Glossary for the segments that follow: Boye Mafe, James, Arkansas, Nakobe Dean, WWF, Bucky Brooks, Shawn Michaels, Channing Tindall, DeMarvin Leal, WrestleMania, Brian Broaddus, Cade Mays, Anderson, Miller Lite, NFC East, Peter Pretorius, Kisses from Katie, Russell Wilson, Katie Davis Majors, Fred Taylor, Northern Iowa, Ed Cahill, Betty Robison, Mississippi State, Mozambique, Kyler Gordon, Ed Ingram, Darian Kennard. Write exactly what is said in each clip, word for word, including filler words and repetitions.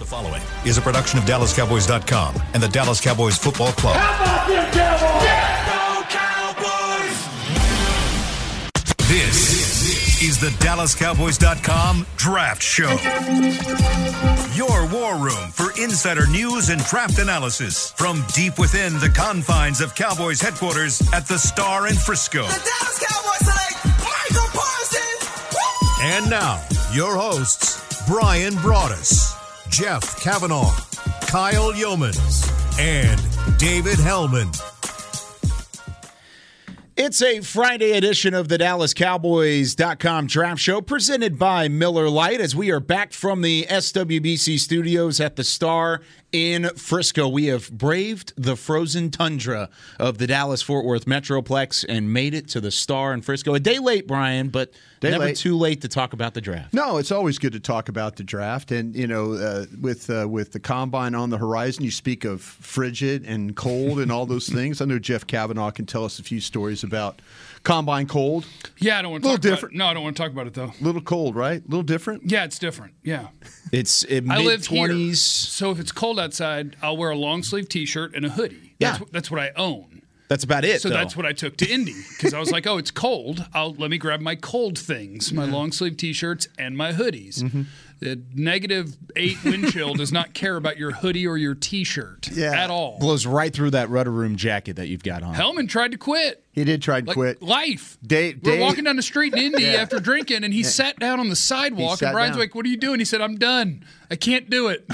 The following is a production of Dallas Cowboys dot com and the Dallas Cowboys Football Club. How about them Cowboys? Yeah! Go Cowboys! This is the Dallas Cowboys dot com Draft Show. Your war room for insider news and draft analysis from deep within the confines of Cowboys headquarters at the Star in Frisco. The Dallas Cowboys select Michael Parsons! Woo! And now, your hosts, Brian Broaddus, Jeff Cavanaugh, Kyle Yeomans, and David Hellman. It's a Friday edition of the Dallas Cowboys dot com Draft Show presented by Miller Lite as we are back from the S W B C studios at the Star in Frisco. We have braved the frozen tundra of the Dallas-Fort Worth Metroplex and made it to the Star in Frisco. A day late, Brian, but day never late. Too late to talk about the draft. No, it's always good to talk about the draft. And, you know, uh, with uh, with the combine on the horizon, you speak of frigid and cold and all those things. I know Jeff Cavanaugh can tell us a few stories about about combine cold. Yeah, I don't want to talk about it. A little different. No, I don't want to talk about it, though. A little cold, right? A little different? Yeah, it's different. Yeah. It's it mid-twenties. So if it's cold outside, I'll wear a long-sleeve T-shirt and a hoodie. Yeah. That's, that's what I own. That's about it, So though. That's what I took to Indy, because I was like, oh, it's cold. I'll Let me grab my cold things, my long-sleeve T-shirts and my hoodies. Mm-hmm. The negative eight wind chill does not care about your hoodie or your T-shirt yeah. at all. Blows right through that rudder room jacket that you've got on. Hellman tried to quit. He did try to like quit. Life. Day, day. We're walking down the street in Indy yeah. after drinking, and he yeah. sat down on the sidewalk. And Brian's down. like, what are you doing? He said, I'm done. I can't do it.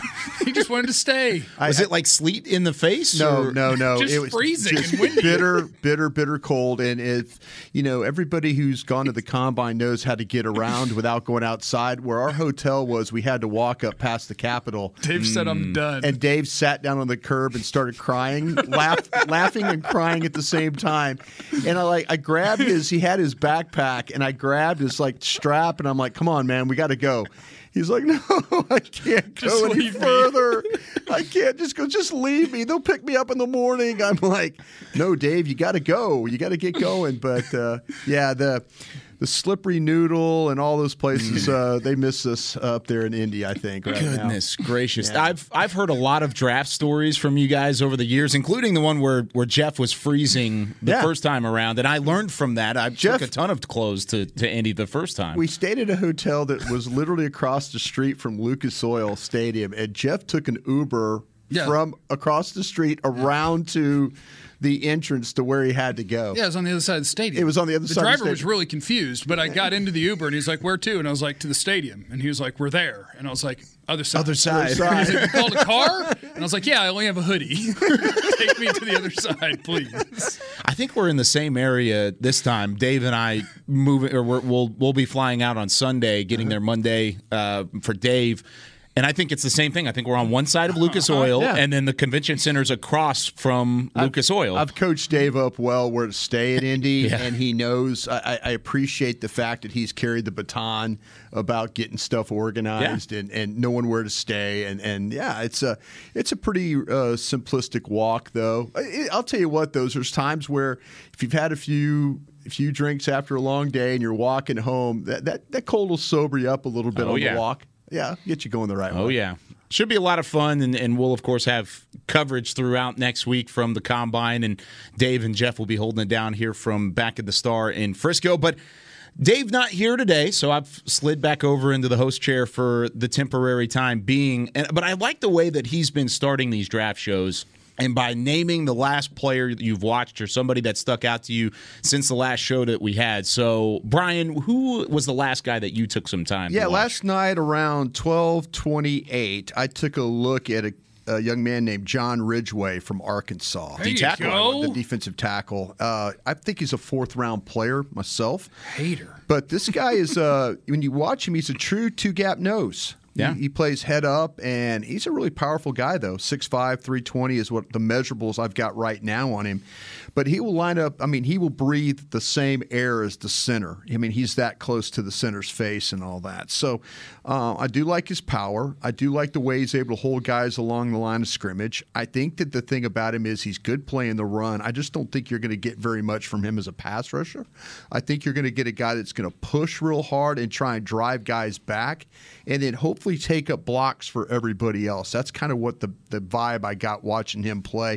He just wanted to stay. I, was I, it like sleet in the face? No, or? no, no. Just it was freezing just and windy. Bitter, bitter, bitter cold. And if, you know, everybody who's gone to the combine knows how to get around without going outside. Where our hotel was, we had to walk up past the Capitol. Dave mm. said, I'm done. And Dave sat down on the curb and started crying, laugh, laughing and crying at the same time. And I like I grabbed his he had his backpack and I grabbed his like strap and I'm like, come on, man, we gotta go. He's like, no, I can't go any further. I can't just go, just leave me. They'll pick me up in the morning. I'm like, no, Dave, you gotta go. You gotta get going. But uh, yeah, the The Slippery Noodle and all those places, uh, they miss us up there in Indy, I think, right Goodness now. Goodness gracious. Yeah. I've I've heard a lot of draft stories from you guys over the years, including the one where, where Jeff was freezing the yeah. first time around, and I learned from that. I Jeff, took a ton of clothes to, to Indy the first time. We stayed at a hotel that was literally across the street from Lucas Oil Stadium, and Jeff took an Uber yeah. from across the street around to – the entrance to where he had to go. Yeah, it was on the other side of the stadium. It was on the other the side of the stadium. The driver was really confused, but I got into the Uber, and he's like, where to? And I was like, to the stadium. And he was like, we're there. And I was like, other side. Other side. Other side. He was like, you called a car? And I was like, yeah, I only have a hoodie. Take me to the other side, please. I think we're in the same area this time. Dave and I move, or we're, we'll, we'll be flying out on Sunday, getting there Monday uh, for Dave. And I think it's the same thing. I think we're on one side of Lucas Oil, uh, yeah. and then the convention center's across from I've, Lucas Oil. I've coached Dave up well where to stay at Indy, yeah. and he knows. I, I appreciate the fact that he's carried the baton about getting stuff organized yeah. and, and knowing where to stay. And, and yeah, it's a it's a pretty uh, simplistic walk, though. I, I'll tell you what, though, there's times where if you've had a few – a few drinks after a long day and you're walking home, that, that, that cold will sober you up a little bit oh, on yeah. the walk. Yeah, get you going the right way. Oh, yeah. Should be a lot of fun, and, and we'll, of course, have coverage throughout next week from the Combine, and Dave and Jeff will be holding it down here from back at the Star in Frisco. But Dave not here today, so I've slid back over into the host chair for the temporary time being. And, but I like the way that he's been starting these draft shows, and by naming the last player that you've watched or somebody that stuck out to you since the last show that we had. So, Brian, who was the last guy that you took some time yeah, to watch? Yeah, last night around twelve twenty-eight, I took a look at a, a young man named John Ridgeway from Arkansas. There you go. The defensive tackle. Uh, I think he's a fourth-round player myself. Hater. But this guy is, uh, when you watch him, he's a true two-gap nose. Yeah. He, he plays head up, and he's a really powerful guy, though. six five, three twenty is what the measurables I've got right now on him. But he will line up – I mean, he will breathe the same air as the center. I mean, he's that close to the center's face and all that. So uh, I do like his power. I do like the way he's able to hold guys along the line of scrimmage. I think that the thing about him is he's good playing the run. I just don't think you're going to get very much from him as a pass rusher. I think you're going to get a guy that's going to push real hard and try and drive guys back, and then hopefully roughly take up blocks for everybody else. That's kind of what the, the vibe I got watching him play.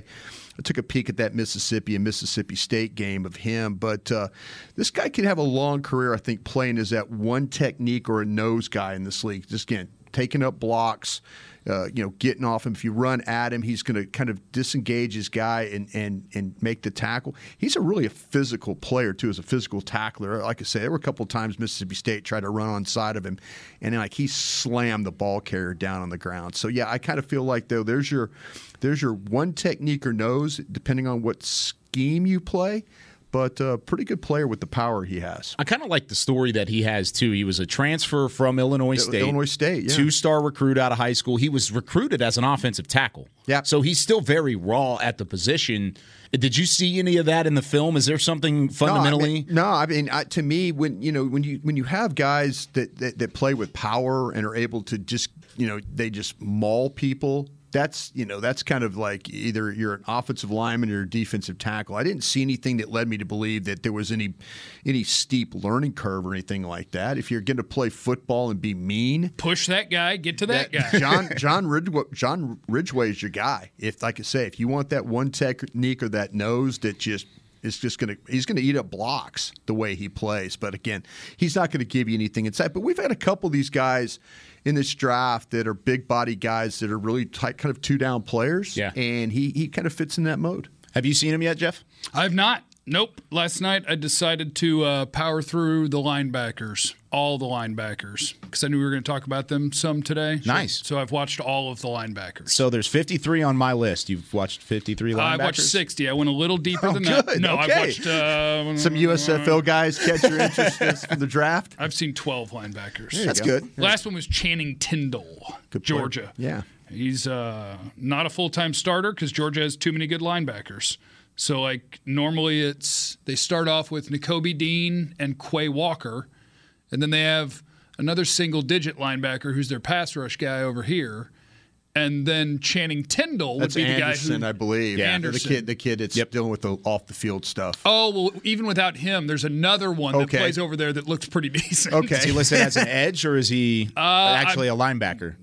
I took a peek at that Mississippi and Mississippi State game of him. But uh, this guy could have a long career, I think, playing as that one technique or a nose guy in this league. Just, again, taking up blocks, uh, you know, getting off him. If you run at him, he's going to kind of disengage his guy and, and, and make the tackle. He's a really a physical player, too, as a physical tackler. Like I said, there were a couple of times Mississippi State tried to run on side of him, and like he slammed the ball carrier down on the ground. So, yeah, I kind of feel like, though, there's your, there's your one technique or nose, depending on what scheme you play. But a uh, pretty good player with the power he has. I kind of like the story that he has, too. He was a transfer from Illinois State. Illinois State, yeah. Two-star recruit out of high school. He was recruited as an offensive tackle. Yeah. So he's still very raw at the position. Did you see any of that in the film? Is there something fundamentally? No, I mean, no, I mean I, to me, when you know when you when you have guys that, that that play with power and are able to just, you know, they just maul people. That's, you know, that's kind of like either you're an offensive lineman or a defensive tackle. I didn't see anything that led me to believe that there was any any steep learning curve or anything like that. If you're going to play football and be mean, push that guy, get to that, that guy. John John Ridgeway, John Ridgeway is your guy. If, like I say, if you want that one technique or that nose that just is just going to he's going to eat up blocks the way he plays. But again, he's not going to give you anything inside. But we've had a couple of these guys in this draft that are big body guys that are really tight, kind of two down players. Yeah. And he, he kind of fits in that mode. Have you seen him yet, Jeff? I've not. Nope. Last night I decided to uh, power through the linebackers, all the linebackers, because I knew we were going to talk about them some today. Nice. So I've watched all of the linebackers. So there's fifty-three on my list. You've watched fifty-three linebackers? Uh, I watched sixty. I went a little deeper oh, than good. that. No, okay. I watched uh, some U S F L guys catch your interest in the draft. I've seen twelve linebackers. That's go. good. Last one was Channing Tindall, good Georgia. Player. Yeah. He's uh, not a full-time starter because Georgia has too many good linebackers. So, like, normally it's they start off with Nakobe Dean and Quay Walker, and then they have another single-digit linebacker who's their pass rush guy over here, and then Channing Tindall That's would be Anderson, the guy who – I believe. Yeah. Anderson. The kid, the kid that's yep. dealing with the off-the-field stuff. Oh, well, even without him, there's another one okay. that plays over there that looks pretty decent. Okay. Is he listed as an edge, or is he uh, actually I'm, a linebacker?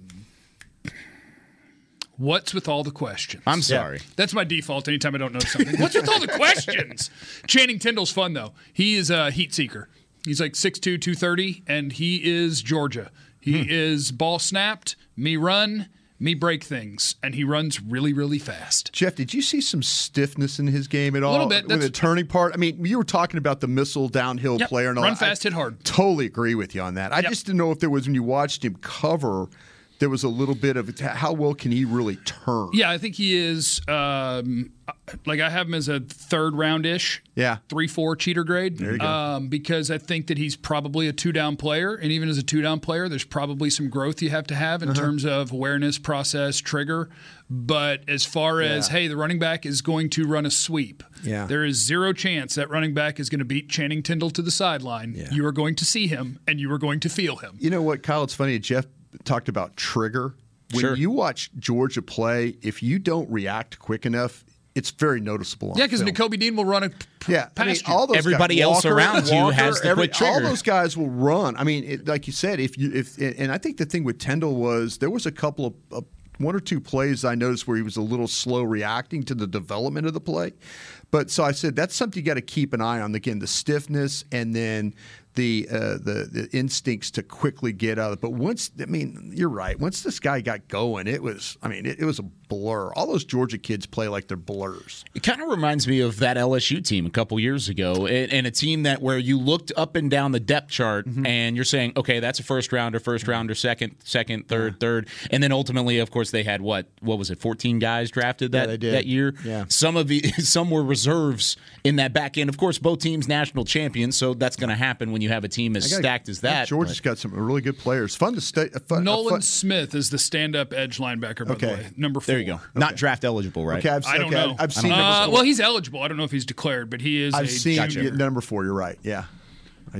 What's with all the questions? I'm sorry. Yeah. That's my default anytime I don't know something. What's with all the questions? Channing Tindall's fun, though. He is a heat seeker. He's like six two, two thirty, and he is Georgia. He hmm. is ball snapped, me run, me break things, and he runs really, really fast. Jeff, did you see some stiffness in his game at all? A little bit. With the turning part? I mean, you were talking about the missile downhill yep. player. And all run fast, I hit hard. Totally agree with you on that. I yep. just didn't know if there was, when you watched him cover, there was a little bit of how well can he really turn? Yeah, I think he is. Um, like I have him as a third round-ish, yeah, three four cheater grade. There you go. Um, because I think that he's probably a two down player, and even as a two down player, there's probably some growth you have to have in uh-huh. terms of awareness, process, trigger. But as far as yeah. hey, the running back is going to run a sweep. Yeah. There is zero chance that running back is going to beat Channing Tindall to the sideline. Yeah. You are going to see him, and you are going to feel him. You know what, Kyle? It's funny, Jeff talked about trigger. When sure. you watch Georgia play, if you don't react quick enough, it's very noticeable. On yeah, because Nakobe Dean will run a p- yeah, past I mean, you. All those Everybody guys, else Walker, around you Walker, has the every, quick trigger. All those guys will run. I mean, it, like you said, if you if and I think the thing with Tindall was there was a couple of uh, one or two plays I noticed where he was a little slow reacting to the development of the play. But so I said that's something you got to keep an eye on. Again, the stiffness and then the uh, the the instincts to quickly get out of it. But once, I mean, you're right. Once this guy got going, it was, I mean, it, it was a blur. All those Georgia kids play like they're blurs. It kind of reminds me of that L S U team a couple years ago, and, and a team that where you looked up and down the depth chart, mm-hmm. and you're saying, okay, that's a first rounder, first rounder, second, second, third, yeah. third, and then ultimately, of course, they had what what was it, fourteen guys drafted that yeah, that year. Yeah. Some of the some were reserves in that back end. Of course, both teams national champions, so that's going to happen when you. You have a team as gotta, stacked as that. Georgia's got some really good players. Fun to stay. Fun, Nolan fun. Smith is the stand-up edge linebacker. By okay. the way, number four. There you go. Okay. Not draft eligible, right? Okay, I've, I don't okay, know. I've, I've seen. Uh, well, he's eligible. I don't know if he's declared, but he is. I've a seen gotcha. him get number four. You're right. Yeah.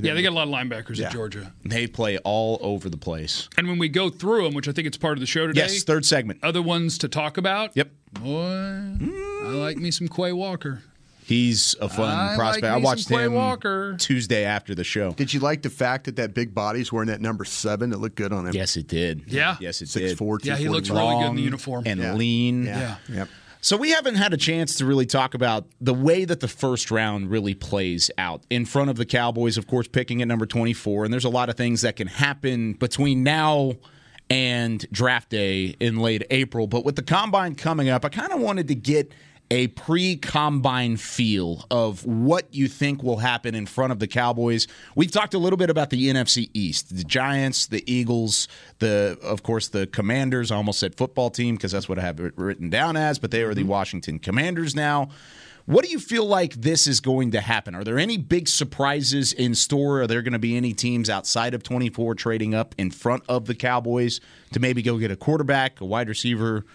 Yeah, they got a lot of linebackers yeah. at Georgia. They play all over the place. And when we go through them, which I think it's part of the show today. Yes, third segment. Other ones to talk about. Yep. Boy, mm. I like me some Quay Walker. He's a fun I prospect. Like I watched him Walker. Tuesday after the show. Did you like the fact that that big body's wearing that number seven? It looked good on him. Yes, it did. Yeah. Yes, it did. six four, yeah, he looks really good in the uniform. And yeah. lean. Yeah. yeah. yeah. Yep. So we haven't had a chance to really talk about the way that the first round really plays out. In front of the Cowboys, of course, picking at number twenty-four. And there's a lot of things that can happen between now and draft day in late April. But with the Combine coming up, I kind of wanted to get a pre-combine feel of what you think will happen in front of the Cowboys. We've talked a little bit about the N F C East, the Giants, the Eagles, the of course the Commanders. I almost said football team because that's what I have it written down as, but they are the Washington Commanders now. What do you feel like this is going to happen? Are there any big surprises in store? Are there going to be any teams outside of twenty-four trading up in front of the Cowboys to maybe go get a quarterback, a wide receiver,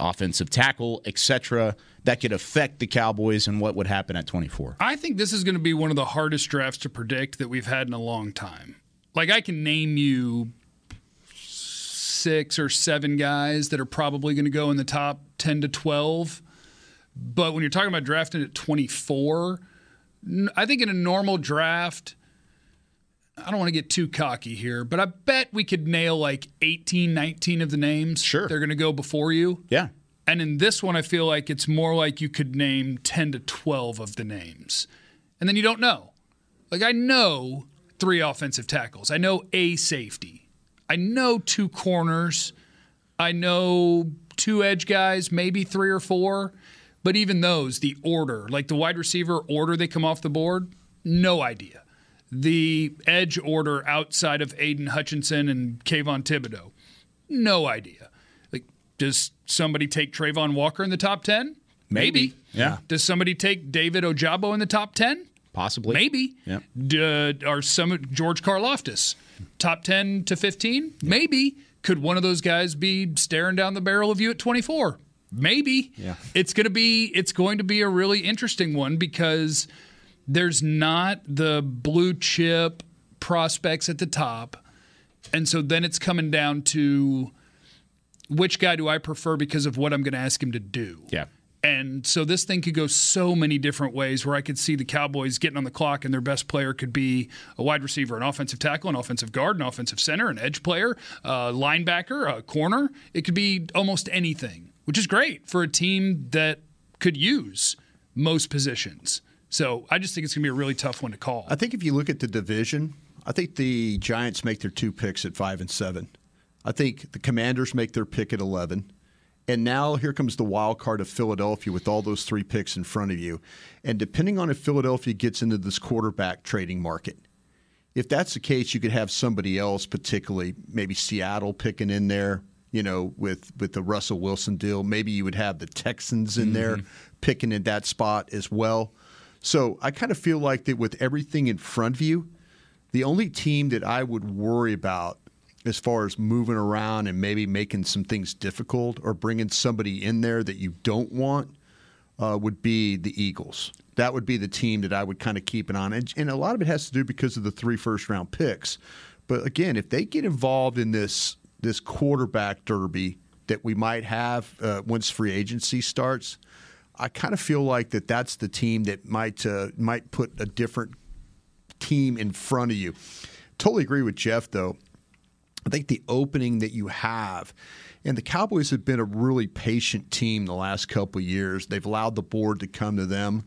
offensive tackle, et cetera, that could affect the Cowboys and what would happen at twenty-four? I think this is going to be one of the hardest drafts to predict that we've had in a long time. Like, I can name you six or seven guys that are probably going to go in the top ten to twelve. But when you're talking about drafting at twenty-four, I think in a normal draft, I don't want to get too cocky here, but I bet we could nail like eighteen, nineteen of the names. Sure. They're going to go before you. Yeah. And in this one, I feel like it's more like you could name ten to twelve of the names. And then you don't know. Like, I know three offensive tackles. I know a safety. I know two corners. I know two edge guys, maybe three or four. But even those, the order, like the wide receiver order they come off the board, no idea. The edge order outside of Aiden Hutchinson and Kayvon Thibodeau, no idea. Like, does somebody take Trayvon Walker in the top ten? Maybe. Maybe. Yeah. Does somebody take David Ojabo in the top ten? Possibly. Maybe. Yeah. Do, are some George Karlaftis top ten to fifteen? Yeah. Maybe. Could one of those guys be staring down the barrel of you at twenty-four? Maybe. Yeah. It's gonna be. It's going to be a really interesting one because there's not the blue chip prospects at the top. And so then it's coming down to which guy do I prefer because of what I'm going to ask him to do. Yeah. And so this thing could go so many different ways where I could see the Cowboys getting on the clock and their best player could be a wide receiver, an offensive tackle, an offensive guard, an offensive center, an edge player, a linebacker, a corner. It could be almost anything, which is great for a team that could use most positions. So I just think it's going to be a really tough one to call. I think if you look at the division, I think the Giants make their two picks at five and seven. I think the Commanders make their pick at eleven. And now here comes the wild card of Philadelphia with all those three picks in front of you. And depending on if Philadelphia gets into this quarterback trading market, if that's the case, you could have somebody else, particularly maybe Seattle picking in there, you know, with, with the Russell Wilson deal. Maybe you would have the Texans in mm-hmm. there picking in that spot as well. So I kind of feel like that with everything in front of you, the only team that I would worry about as far as moving around and maybe making some things difficult or bringing somebody in there that you don't want uh, would be the Eagles. That would be the team that I would kind of keep an eye on. And, and a lot of it has to do because of the three first-round picks. But, again, if they get involved in this this quarterback derby that we might have uh, once free agency starts – I kind of feel like that that's the team that might uh, might put a different team in front of you. Totally agree with Jeff, though. I think the opening that you have, and the Cowboys have been a really patient team the last couple of years. They've allowed the board to come to them.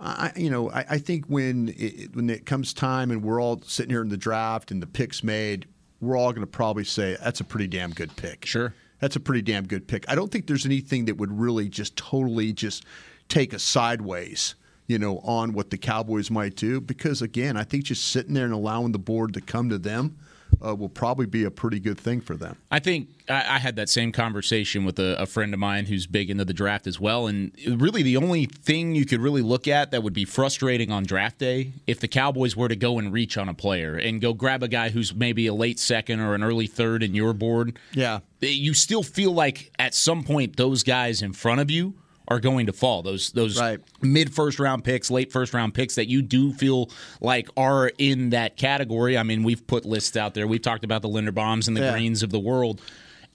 I, you know, I, I think when it, when it comes time and we're all sitting here in the draft and the pick's made, we're all going to probably say that's a pretty damn good pick. Sure. That's a pretty damn good pick. I don't think there's anything that would really just totally just take us sideways, you know, on what the Cowboys might do. Because, again, I think just sitting there and allowing the board to come to them uh, will probably be a pretty good thing for them. I think I, I had that same conversation with a, a friend of mine who's big into the draft as well. And really the only thing you could really look at that would be frustrating on draft day if the Cowboys were to go and reach on a player and go grab a guy who's maybe a late second or an early third in your board. Yeah. You still feel like at some point those guys in front of you are going to fall. Those those right. mid-first-round picks, late-first-round picks that you do feel like are in that category. I mean, we've put lists out there. We've talked about the Linderbaums and the yeah. Greens of the world.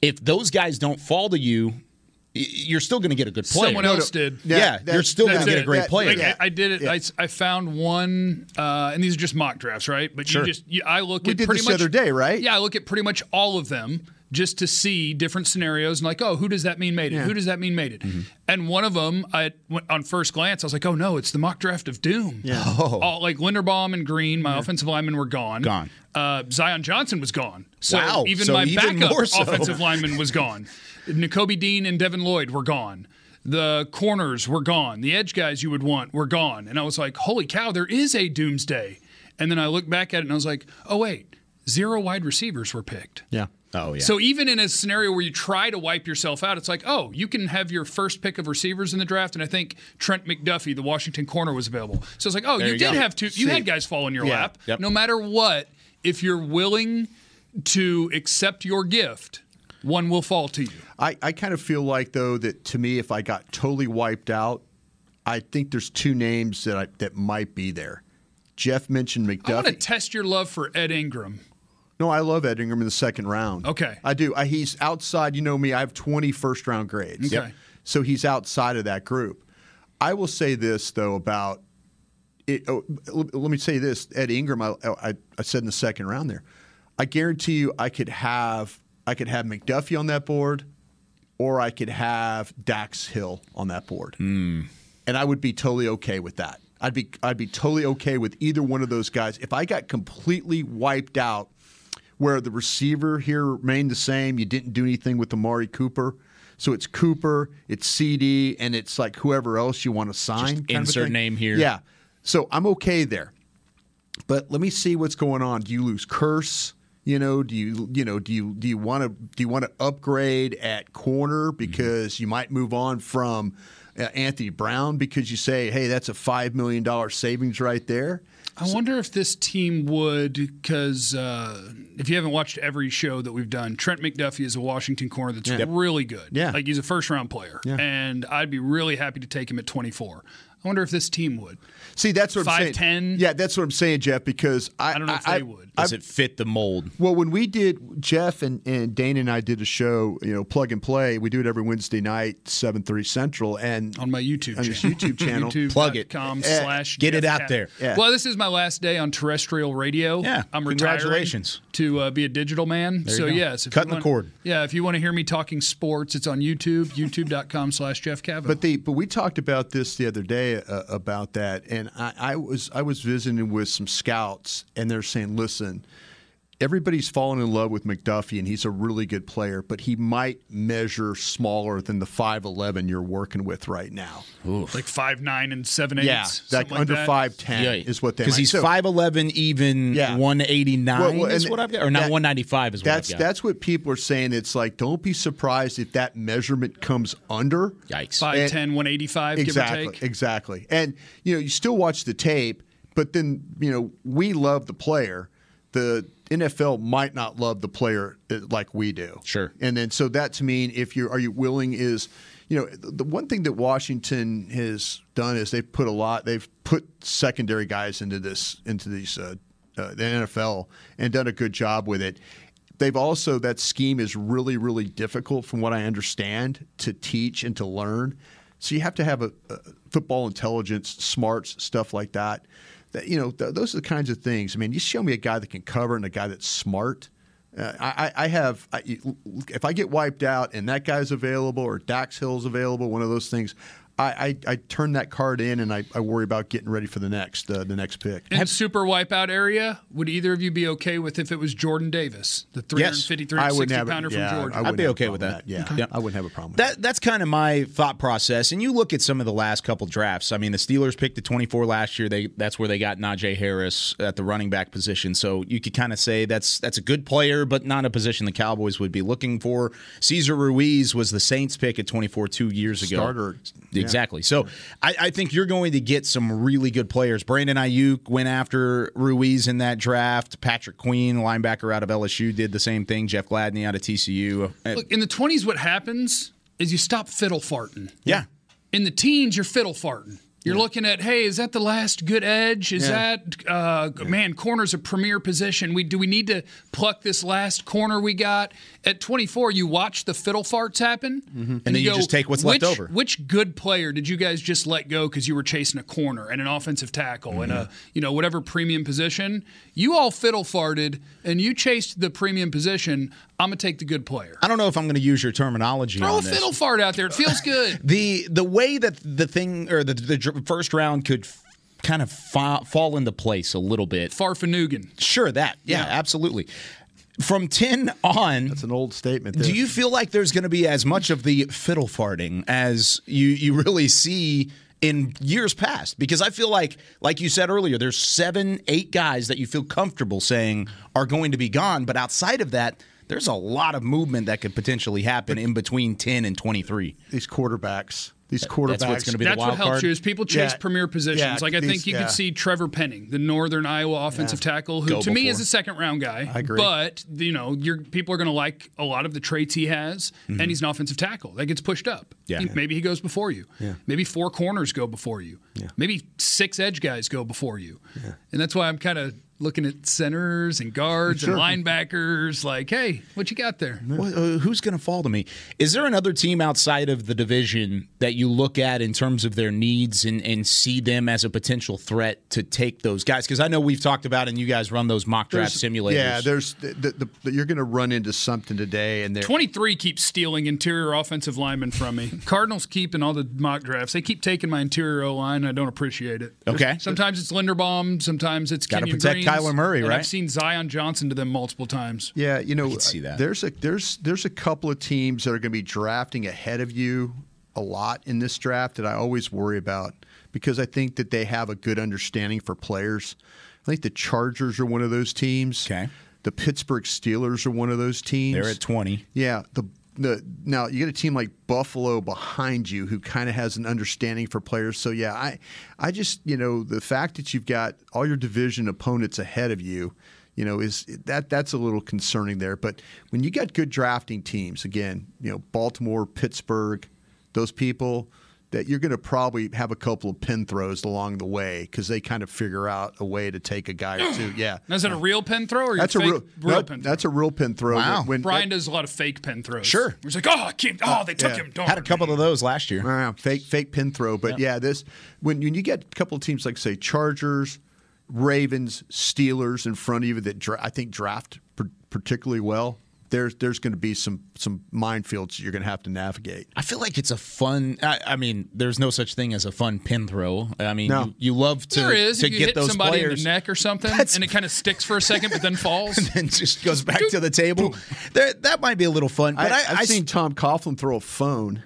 If those guys don't fall to you, You're still going to get a good player. Someone else did. That, yeah, that, you're still going to get a great that, player. Like, yeah. I, I did it. Yeah. I, I found one, uh, and these are just mock drafts, right? But sure. you just, you, I look we at did pretty this much the other day, right? Yeah, I look at pretty much all of them just to see different scenarios and like, oh, who does that mean made it? Yeah. Who does that mean made it? Mm-hmm. And one of them, I went, on first glance, I was like, oh no, it's the mock draft of doom. Yeah, oh. all, like Linderbaum and Green, my yeah. offensive linemen were gone. Gone. Uh, Zion Johnson was gone. So wow. even so my even backup so. offensive lineman was gone. Nakobe Dean and Devin Lloyd were gone. The corners were gone. The edge guys you would want were gone. And I was like, holy cow, there is a doomsday. And then I looked back at it and I was like, oh, wait, zero wide receivers were picked. Yeah. Oh, yeah. So even in a scenario where you try to wipe yourself out, it's like, oh, you can have your first pick of receivers in the draft. And I think Trent McDuffie, the Washington corner, was available. So it's like, oh, there you, you did go. have two. You had guys fall in your yeah. lap. Yep. No matter what, if you're willing to accept your gift, one will fall to you. I, I kind of feel like, though, that to me, if I got totally wiped out, I think there's two names that I, that might be there. Jeff mentioned McDuffie. I want to test your love for Ed Ingram. No, I love Ed Ingram in the second round. Okay. I do. I, he's outside. You know me. I have twenty first-round grades. Okay. Yep. So he's outside of that group. I will say this, though, about it. Oh, let me say this. Ed Ingram, I, I, I said in the second round there, I guarantee you I could have – I could have McDuffie on that board, or I could have Dax Hill on that board, mm. and I would be totally okay with that. I'd be I'd be totally okay with either one of those guys. If I got completely wiped out, where the receiver here remained the same, you didn't do anything with Amari Cooper, so it's Cooper, it's C D, and it's like whoever else you want to sign. Just insert name here. Yeah, so I'm okay there. But let me see what's going on. Do you lose Curse? You know, do you you know do you do you want to do you want to upgrade at corner because you might move on from uh, Anthony Brown because you say, hey, that's a five million dollar savings right there. I so, wonder if this team would, because uh, if you haven't watched every show that we've done, Trent McDuffie is a Washington corner that's yeah. really good. Yeah, like he's a first round player, yeah. and I'd be really happy to take him at twenty four. I wonder if this team would. See, that's what Five, I'm saying. ten? Yeah, that's what I'm saying, Jeff, because I, I don't know if I, they would. Does I, it fit the mold? Well, when we did, Jeff and, and Dana and I did a show, you know, Plug and Play. We do it every Wednesday night, seven three Central. And on my YouTube on channel. On YouTube channel. YouTube Plug it. Com slash Get it out cat. There. Yeah. Well, this is my last day on terrestrial radio. Yeah. I'm retiring. Congratulations. To uh, be a digital man. There so, yes. Yeah, cutting the cord. Yeah, if you want to hear me talking sports, it's on YouTube, youtube.com slash Jeff Cavanaugh. But, the, but we talked about this the other day. Uh, about that, and I, I was I was visiting with some scouts, and they're saying, listen, everybody's fallen in love with McDuffie, and he's a really good player, but he might measure smaller than the five eleven you're working with right now. Oof. Like five nine and seven eight. Yeah, like under like five ten yeah. is what they might. Because he's so, five eleven even yeah. one eighty-nine well, well, is what I've got, or that, not one ninety-five is what that's, I've got. That's what people are saying. It's like, don't be surprised if that measurement comes under. Yikes. five ten, one eighty-five, exactly, give or take. Exactly. And, you know, you still watch the tape, but then, you know, we love the player. The N F L might not love the player like we do. Sure. And then so that, to mean, if you are you willing is, you know, the one thing that Washington has done is they've put a lot, they've put secondary guys into this, into these, uh, uh, the N F L and done a good job with it. They've also, that scheme is really, really difficult from what I understand to teach and to learn. So you have to have a, a football intelligence, smarts, stuff like that. You know, th- those are the kinds of things. I mean, you show me a guy that can cover and a guy that's smart. Uh, I, I have I, if I get wiped out and that guy's available or Dax Hill's available, one of those things, I, I, I turn that card in and I, I worry about getting ready for the next uh, the next pick. In super wipeout area, would either of you be okay with if it was Jordan Davis, the three fifty-three yes, sixty-pounder yeah, from Georgia? I'd be okay with that. that. Yeah, okay. yeah, I wouldn't have a problem with that. that. That's kind of my thought process. And you look at some of the last couple drafts. I mean, the Steelers picked the twenty-four last year. They That's where they got Najee Harris at the running back position. So you could kind of say that's, that's a good player, but not a position the Cowboys would be looking for. Cesar Ruiz was the Saints pick at twenty-four two years ago. Starter. Exactly. So I, I think you're going to get some really good players. Brandon Ayuk went after Ruiz in that draft. Patrick Queen, linebacker out of L S U, did the same thing. Jeff Gladney out of T C U. Look, in the twenties, what happens is you stop fiddle farting. Yeah. In the teens, you're fiddle farting. You're yeah. looking at, hey, is that the last good edge? Is yeah. that, uh, yeah. man, corner's a premier position. We Do we need to pluck this last corner we got? At twenty-four, you watch the fiddle farts happen. Mm-hmm. And, and then you, you go, just take what's which, left over. Which good player did you guys just let go because you were chasing a corner and an offensive tackle mm-hmm. and a, you know, whatever premium position? You all fiddle farted and you chased the premium position. I'm going to take the good player. I don't know if I'm going to use your terminology Throw on this. Throw a fiddle fart out there. It feels good. the the way that the thing or the, the first round could f- kind of fa- fall into place a little bit. Farfanugan. Sure, that. Yeah, yeah, absolutely. From ten on. That's an old statement there. Do you feel like there's going to be as much of the fiddle farting as you, you really see in years past? Because I feel like, like you said earlier, there's seven, eight guys that you feel comfortable saying are going to be gone. But outside of that, there's a lot of movement that could potentially happen in between ten and twenty-three. These quarterbacks. These quarterbacks. That's what's going to be the wild card. That's what helps you is people chase yeah. premier positions. Yeah, like I these, think you yeah. could see Trevor Penning, the Northern Iowa offensive yeah. tackle, who Go to before. me is a second-round guy. I agree. But, you know, your people are going to like a lot of the traits he has, mm-hmm. and he's an offensive tackle. That gets pushed up. Yeah. He, maybe he goes before you. Yeah. Maybe four corners go before you. Yeah. Maybe six edge guys go before you. Yeah. And that's why I'm kind of looking at centers and guards sure. and linebackers, like, hey, what you got there? Well, uh, who's going to fall to me? Is there another team outside of the division that you look at in terms of their needs and, and see them as a potential threat to take those guys? Because I know we've talked about, and you guys run those mock draft there's, simulators. Yeah, there's the, the, you're going to run into something today. And twenty-three keeps stealing interior offensive linemen from me. Cardinals keep in all the mock drafts. They keep taking my interior O-line. I don't appreciate it. Okay. Sometimes it's Linderbaum. Sometimes it's Kenyon Green. Gotta protect Kyler Murray, and right? I've seen Zion Johnson to them multiple times. Yeah, you know, see that. there's a there's there's a couple of teams that are going to be drafting ahead of you a lot in this draft that I always worry about because I think that they have a good understanding for players. I think the Chargers are one of those teams. Okay. The Pittsburgh Steelers are one of those teams. They're at twenty. Yeah. The the now you get a team like Buffalo behind you who kind of has an understanding for players. So, yeah, I, I just, you know, the fact that you've got all your division opponents ahead of you, you know, is that that's a little concerning there. But when you got good drafting teams, again, you know, Baltimore, Pittsburgh, those people that you're going to probably have a couple of pin throws along the way because they kind of figure out a way to take a guy or two. Yeah. Now, is that a real pin throw? Or that's a real, real no, pin throw? That's a real pin throw. Wow. When, when, Brian that, does a lot of fake pin throws. Sure. He's like, oh, I can't. Oh, they took yeah. him. Don't Had a couple me. of those last year. Wow, fake, fake pin throw. But, yeah, yeah this when, when you get a couple of teams like, say, Chargers, Ravens, Steelers in front of you that dra- I think draft per- particularly well. There's there's going to be some some minefields you're going to have to navigate. I feel like it's a fun. I, I mean, there's no such thing as a fun pin throw. I mean, no. you, you love to, there is, to if you get hit those somebody players. in the neck or something, That's, and it kind of sticks for a second, but then falls and then just goes back to the table. There, that might be a little fun. But I, I, I've I, seen Tom Coughlin throw a phone.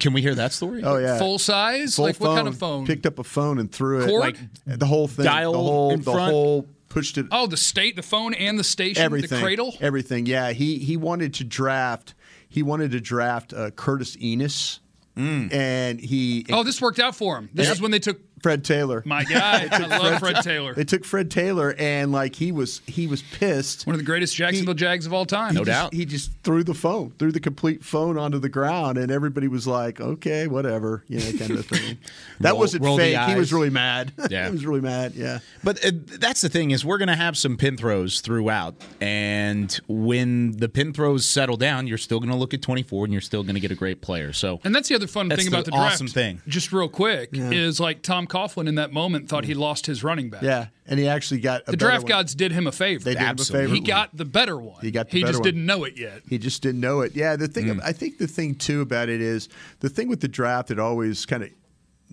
Can we hear that story? Oh yeah, full size. Full like phone, what kind of phone? Picked up a phone and threw Cord? it. Like the whole thing. Dial the whole, in the front. Whole, pushed it. Oh, the state, the phone, and the station, everything, the cradle, everything. Yeah, he he wanted to draft. He wanted to draft uh, Curtis Enos, mm. and he. Oh, this worked out for him. This yep. is when they took Fred Taylor. My guy, I love Fred, Fred Taylor. They took Fred Taylor, and like he was, he was pissed. One of the greatest Jacksonville he, Jags of all time, no just, doubt. He just threw the phone, threw the complete phone onto the ground, and everybody was like, "Okay, whatever," you know, kind of thing. That roll, wasn't roll fake. He was really mad. Yeah, he was really mad. Yeah. But uh, that's the thing is, we're gonna have some pin throws throughout, and when the pin throws settle down, you're still gonna look at twenty-four, and you're still gonna get a great player. So, and that's the other fun that's thing the about the draft. Awesome thing, just real quick, yeah. is like Tom Coughlin in that moment thought he lost his running back. Yeah, and he actually got a the draft one. gods did him a favor. They did Absolutely. him a favor. He got the better one. He got. The he better just one. didn't know it yet. He just didn't know it. Yeah, the thing. Mm. Of, I think the thing too about it is the thing with the draft that always kind of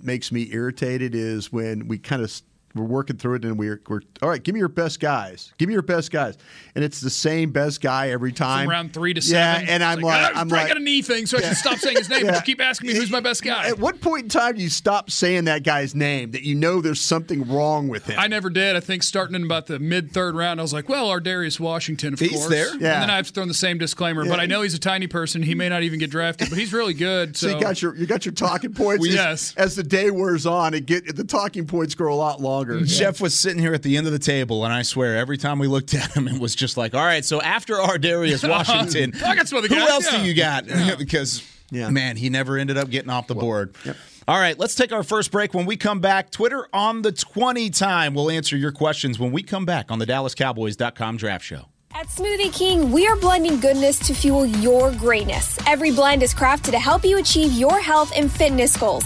makes me irritated is when we kind of we're working through it and we're, we're all right. Give me your best guys. Give me your best guys, and it's the same best guy every time. From round three to seven. Yeah, and I'm like, like, I'm like, got a knee thing, so yeah. I should stop saying his name. Yeah. But you keep asking me who's my best guy. At what point in time do you stop saying that guy's name? That you know there's something wrong with him. I never did. I think starting in about the mid third round, I was like, well, our Darius Washington, of he's course. He's there. Yeah. And then I've thrown the same disclaimer, yeah. but I know he's a tiny person. He may not even get drafted, but he's really good. So, so you got your you got your talking points. well, yes. As, as the day wears on, it get the talking points grow a lot longer. Yeah. Jeff was sitting here at the end of the table, and I swear every time we looked at him, it was just like, all right, so after our Darius Washington, I got some other guys, who else yeah. do you got? because, yeah. man, he never ended up getting off the well, board. Yep. All right, let's take our first break. When we come back, Twitter on the twenty time. We'll answer your questions when we come back on the Dallas Cowboys dot com Draft Show. At Smoothie King, we are blending goodness to fuel your greatness. Every blend is crafted to help you achieve your health and fitness goals.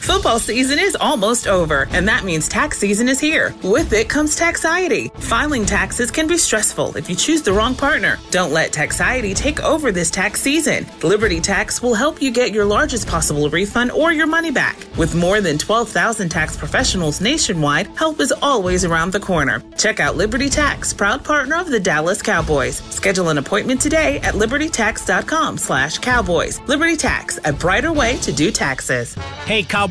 Football season is almost over, and that means tax season is here. With it comes Taxiety. Filing taxes can be stressful if you choose the wrong partner. Don't let Taxiety take over this tax season. Liberty Tax will help you get your largest possible refund or your money back. With more than twelve thousand tax professionals nationwide, help is always around the corner. Check out Liberty Tax, proud partner of the Dallas Cowboys. Schedule an appointment today at liberty tax dot com slash cowboys. Liberty Tax, a brighter way to do taxes. Hey, Cowboys.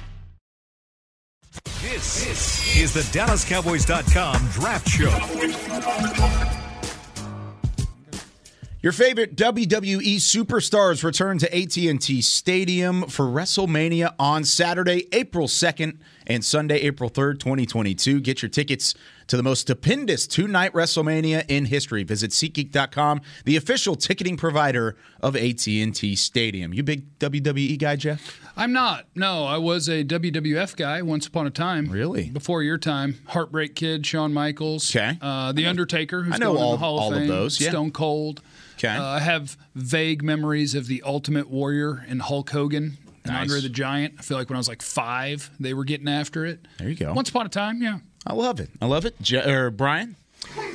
This, this is the Dallas Cowboys dot com Draft Show. Your favorite W W E superstars return to A T and T Stadium for WrestleMania on Saturday, April second and Sunday, April third, twenty twenty-two. Get your tickets to the most stupendous two-night WrestleMania in history. Visit SeatGeek dot com, the official ticketing provider of A T and T Stadium. You big W W E guy, Jeff? I'm not. No, I was a W W F guy once upon a time. Really? Before your time. Heartbreak Kid, Shawn Michaels. Okay. Uh, the Undertaker, who's I know going all, in the Hall of all Fame. Of those. Yeah. Stone Cold. Okay. Uh, I have vague memories of the Ultimate Warrior and Hulk Hogan. And nice. Andre the Giant. I feel like when I was like five, they were getting after it. There you go. Once upon a time, yeah. I love it. I love it. Je- or Brian?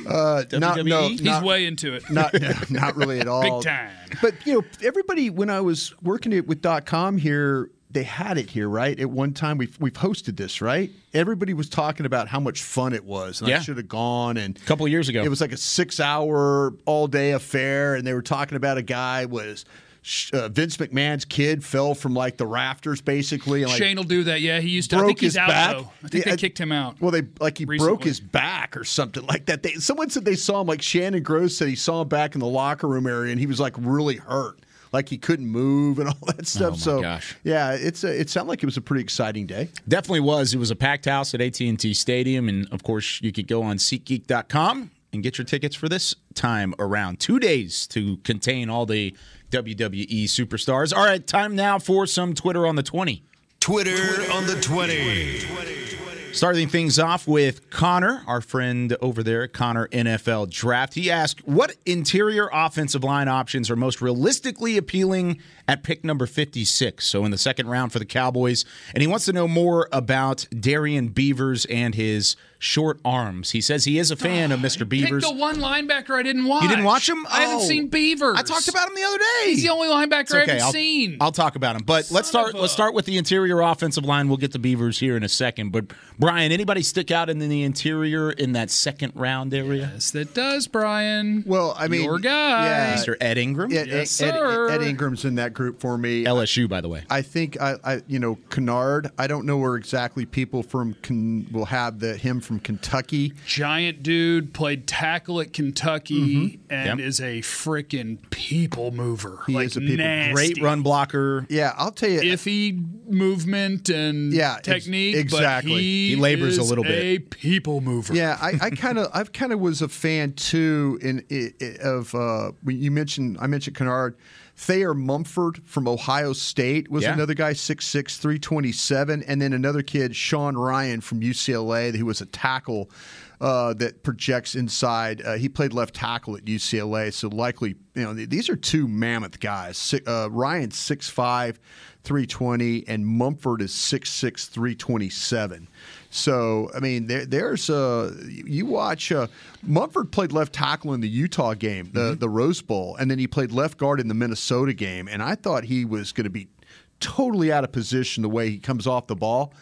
Uh, not, no, He's not, way into it. Not, not really at all. Big time. But, you know, everybody, when I was working it with .com here, they had it here, right? At one time, we've, we've hosted this, right? Everybody was talking about how much fun it was. And yeah. I should have gone. And a couple of years ago. It was like a six-hour, all-day affair, and they were talking about a guy was – Uh, Vince McMahon's kid fell from like the rafters, basically. And, like, Shane will do that. Yeah, he used to. I think he's out back. Though. I think yeah, they I, kicked him out. Well, they like he recently. broke his back or something like that. They, someone said they saw him. Like Shannon Gross said, he saw him back in the locker room area, and he was like really hurt, like he couldn't move and all that stuff. Oh my so, gosh. yeah, it's a, it sounded like it was a pretty exciting day. Definitely was. It was a packed house at A T and T Stadium, and of course, you could go on SeatGeek dot com and get your tickets for this time around. Two days to contain all the W W E superstars. All right, time now for some Twitter on the twenty. Twitter, Twitter on the twenty. Starting things off with Connor, our friend over there at Connor N F L Draft. He asked, what interior offensive line options are most realistically appealing at pick number fifty-six? So in the second round for the Cowboys. And he wants to know more about Darian Beavers and his short arms. He says he is a fan oh, of Mister Beavers. Pick the one linebacker I didn't watch. You didn't watch him? I oh, haven't seen Beavers. I talked about him the other day. He's the only linebacker it's okay. I haven't I'll, seen. I'll talk about him. But Son let's start a... Let's start with the interior offensive line. We'll get to Beavers here in a second. But, Brian, anybody stick out in the interior in that second round area? Yes, that does, Brian. Well, I mean. Your guy. Yeah. Mister Ed Ingram. Yeah, yes, Ed, sir. Ed, Ed Ingram's in that group for me. L S U, by the way. I think, I, I you know, Kennard. I don't know where exactly people from can, will have the him from Kentucky. Giant dude, played tackle at Kentucky, mm-hmm. and yep. is a freaking people mover. He like is a people. Nasty. Great run blocker. Yeah, I'll tell you. Iffy movement and yeah, technique. Ex- exactly. But he, he labors is a little bit. A people mover. Yeah, I, I kind of, I've kind of was a fan too. In, in, in of uh, you mentioned, I mentioned Kennard. Thayer Mumford from Ohio State was yeah. another guy, six six, three twenty-seven. And then another kid, Sean Ryan from U C L A, who was a tackle uh, that projects inside. Uh, he played left tackle at U C L A, so likely, you know, th- these are two mammoth guys. Uh, Ryan's six five, three twenty, and Mumford is six six, three twenty-seven. So, I mean, there, there's a – you watch uh, – Mumford played left tackle in the Utah game, the, mm-hmm. the Rose Bowl, and then he played left guard in the Minnesota game. And I thought he was going to be totally out of position the way he comes off the ball.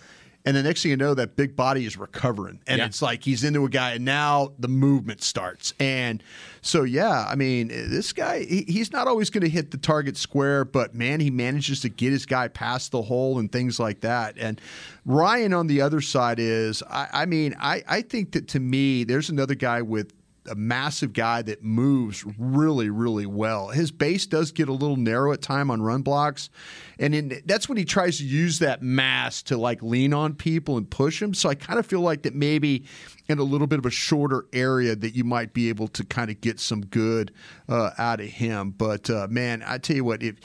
And the next thing you know, that big body is recovering. And yeah. it's like he's into a guy, and now the movement starts. And so, yeah, I mean, this guy, he, he's not always going to hit the target square, but, man, he manages to get his guy past the hole and things like that. And Ryan on the other side is, I, I mean, I, I think that to me, there's another guy with a massive guy that moves really, really well. His base does get a little narrow at time on run blocks, and in, that's when he tries to use that mass to like lean on people and push them. So I kind of feel like that maybe in a little bit of a shorter area that you might be able to kind of get some good uh, out of him. But uh, man, I tell you what, if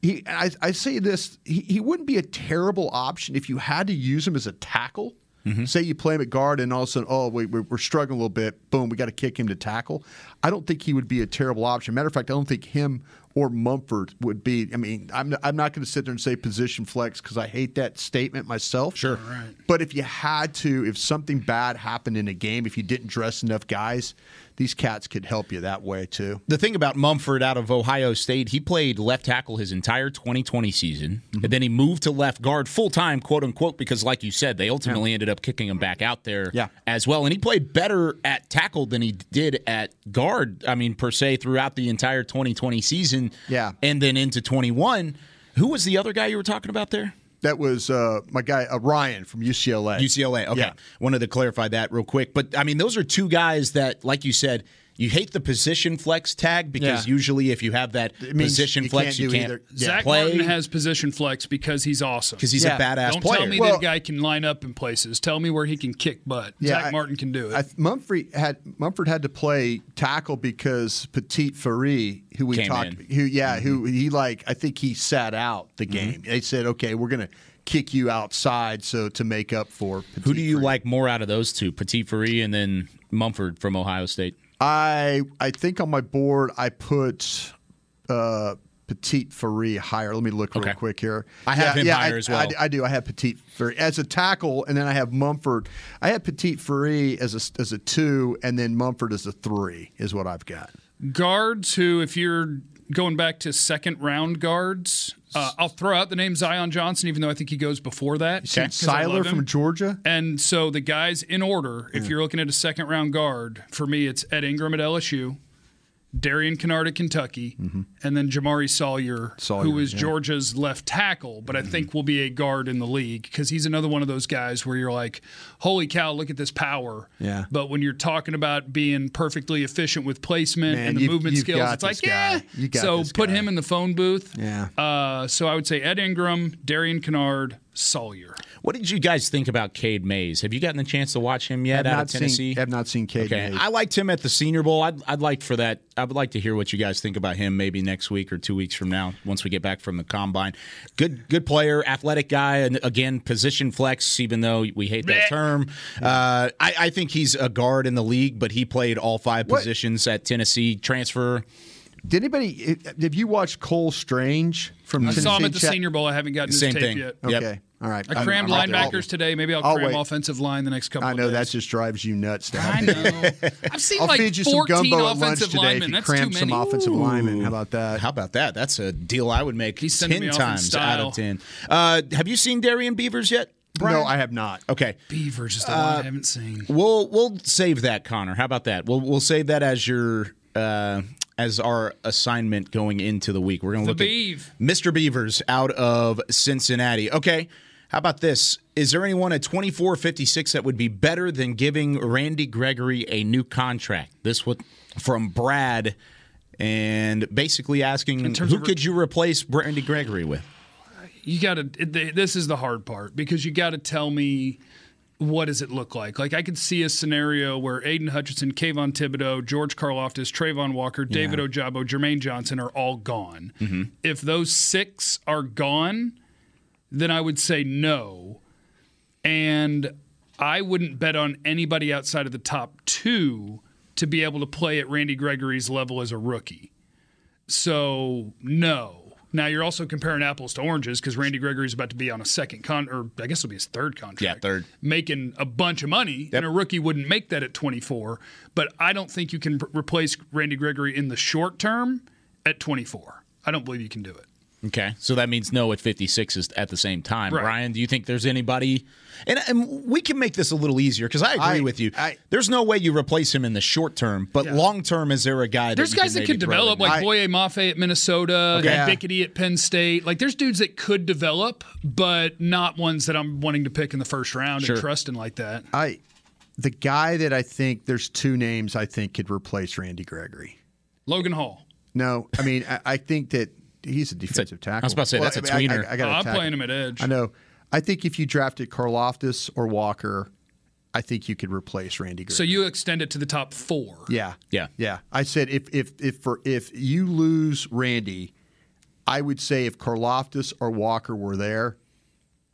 he, I, I say this, he, he wouldn't be a terrible option if you had to use him as a tackle. Mm-hmm. Say you play him at guard and all of a sudden, oh, we, we're struggling a little bit. Boom, we got to kick him to tackle. I don't think he would be a terrible option. Matter of fact, I don't think him or Mumford would be. I mean, I'm, I'm not going to sit there and say position flex because I hate that statement myself. Sure. Right. But if you had to, if something bad happened in a game, if you didn't dress enough guys, these cats could help you that way too. The thing about Mumford out of Ohio State, he played left tackle his entire twenty twenty season, mm-hmm. and then he moved to left guard full-time, quote-unquote, because like you said, they ultimately yeah. ended up kicking him back out there yeah. as well. And he played better at tackle than he did at guard, I mean, per se, throughout the entire twenty twenty season yeah. and then into twenty-one. Who was the other guy you were talking about there? That was uh, my guy, uh, Ryan from U C L A. U C L A, okay. Yeah. Wanted to clarify that real quick. But, I mean, those are two guys that, like you said, you hate the position flex tag because yeah. usually if you have that position you flex, can't you can't yeah. Zach play. Martin has position flex because he's awesome. Because he's yeah. a badass Don't player. Don't tell me well, that a guy can line up in places. Tell me where he can kick butt. Yeah, Zach I, Martin can do it. I, Mumford, had, Mumford had to play tackle because Petit Ferry, who we Came talked – who yeah, mm-hmm. who he like – I think he sat out the game. Mm-hmm. They said, okay, we're going to – kick you outside, so to make up for Petit Who do you Free. Like more out of those two, Petit Free and then Mumford from Ohio State? I I think on my board I put uh, Petit Free higher. Let me look okay. real quick here. I have yeah, him yeah, higher I, as well. I, I do. I have Petit Free as a tackle, and then I have Mumford. I have Petit Free as a as a two, and then Mumford as a three is what I've got. Guards who, if you're going back to second round guards. Uh, I'll throw out the name Zion Johnson, even though I think he goes before that. Okay. Siler from Georgia. And so the guys in order, mm. if you're looking at a second-round guard, for me it's Ed Ingram at L S U, Darian Kennard at Kentucky, mm-hmm. and then Jamari Sawyer, Sawyer who is yeah. Georgia's left tackle, but mm-hmm. I think will be a guard in the league because he's another one of those guys where you're like, holy cow, look at this power. Yeah. But when you're talking about being perfectly efficient with placement Man, and the you've, movement you've skills, it's like, yeah. So put him in the phone booth. Yeah. Uh, so I would say Ed Ingram, Darian Kennard, Sawyer. What did you guys think about Cade Mays? Have you gotten the chance to watch him yet out of Tennessee? I have not seen Cade okay. Mays. I liked him at the Senior Bowl. I'd, I'd like for that. I would like to hear what you guys think about him maybe next week or two weeks from now once we get back from the Combine. Good good player, athletic guy, and again, position flex, even though we hate that term. Uh, I, I think he's a guard in the league, but he played all five what? positions at Tennessee. Transfer. Did anybody – have you watched Cole Strange from Tennessee? I saw him at the Chat? Senior Bowl. I haven't gotten his Same tape thing. yet. Okay. Yep. All right. I crammed I'm, I'm linebackers today. Maybe I'll, I'll cram wait. offensive line the next couple of days. I know. That just drives you nuts now. I know. I've seen I'll like feed you fourteen some gumbo offensive at lunch linemen. Today if you cram some offensive linemen. How about that? How about that? That's a deal I would make ten times out of ten. Uh, have you seen Darian Beavers yet? Brian? No, I have not. Okay. Beavers is the uh, one I haven't seen. We'll we'll save that, Connor. How about that? We'll we'll save that as your uh, – as our assignment going into the week. We're going to look Beav. at Mister Beavers out of Cincinnati. Okay, How about this? Is there anyone at twenty-four fifty-six that would be better than giving Randy Gregory a new contract? This was from Brad, and basically asking, who re- could you replace Randy Gregory with? You got to. This is the hard part, because you got to tell me, what does it look like? Like, I could see a scenario where Aiden Hutchinson, Kayvon Thibodeau, George Karlaftis, Trayvon Walker, yeah. David Ojabo, Jermaine Johnson are all gone. Mm-hmm. If those six are gone, then I would say no. And I wouldn't bet on anybody outside of the top two to be able to play at Randy Gregory's level as a rookie. So, no. Now, you're also comparing apples to oranges, because Randy Gregory's about to be on a second con, or I guess it'll be his third contract. Yeah, third. Making a bunch of money, yep. and a rookie wouldn't make that at twenty-four. But I don't think you can re- replace Randy Gregory in the short term at twenty-four. I don't believe you can do it. Okay, so that means no at fifty-six is at the same time. Right. Brian, do you think there's anybody? And, and we can make this a little easier, because I agree I, with you. I, there's no way you replace him in the short term, but yeah. long term, is there a guy? There's that you guys can that could develop, in? Like Boye Mafe at Minnesota, okay. yeah. Bickety at Penn State. Like, there's dudes that could develop, but not ones that I'm wanting to pick in the first round sure. and trust in like that. I, the guy that I think there's two names I think could replace Randy Gregory. Logan Hall. No, I mean I, I think that. He's a defensive a, tackle. I was about to say, well, that's a tweener. I, I, I oh, I'm tackle. playing him at edge. I know. I think if you drafted Karlaftis or Walker, I think you could replace Randy Gregory. So you extend it to the top four. Yeah. Yeah. Yeah. I said if if if for if you lose Randy, I would say if Karlaftis or Walker were there,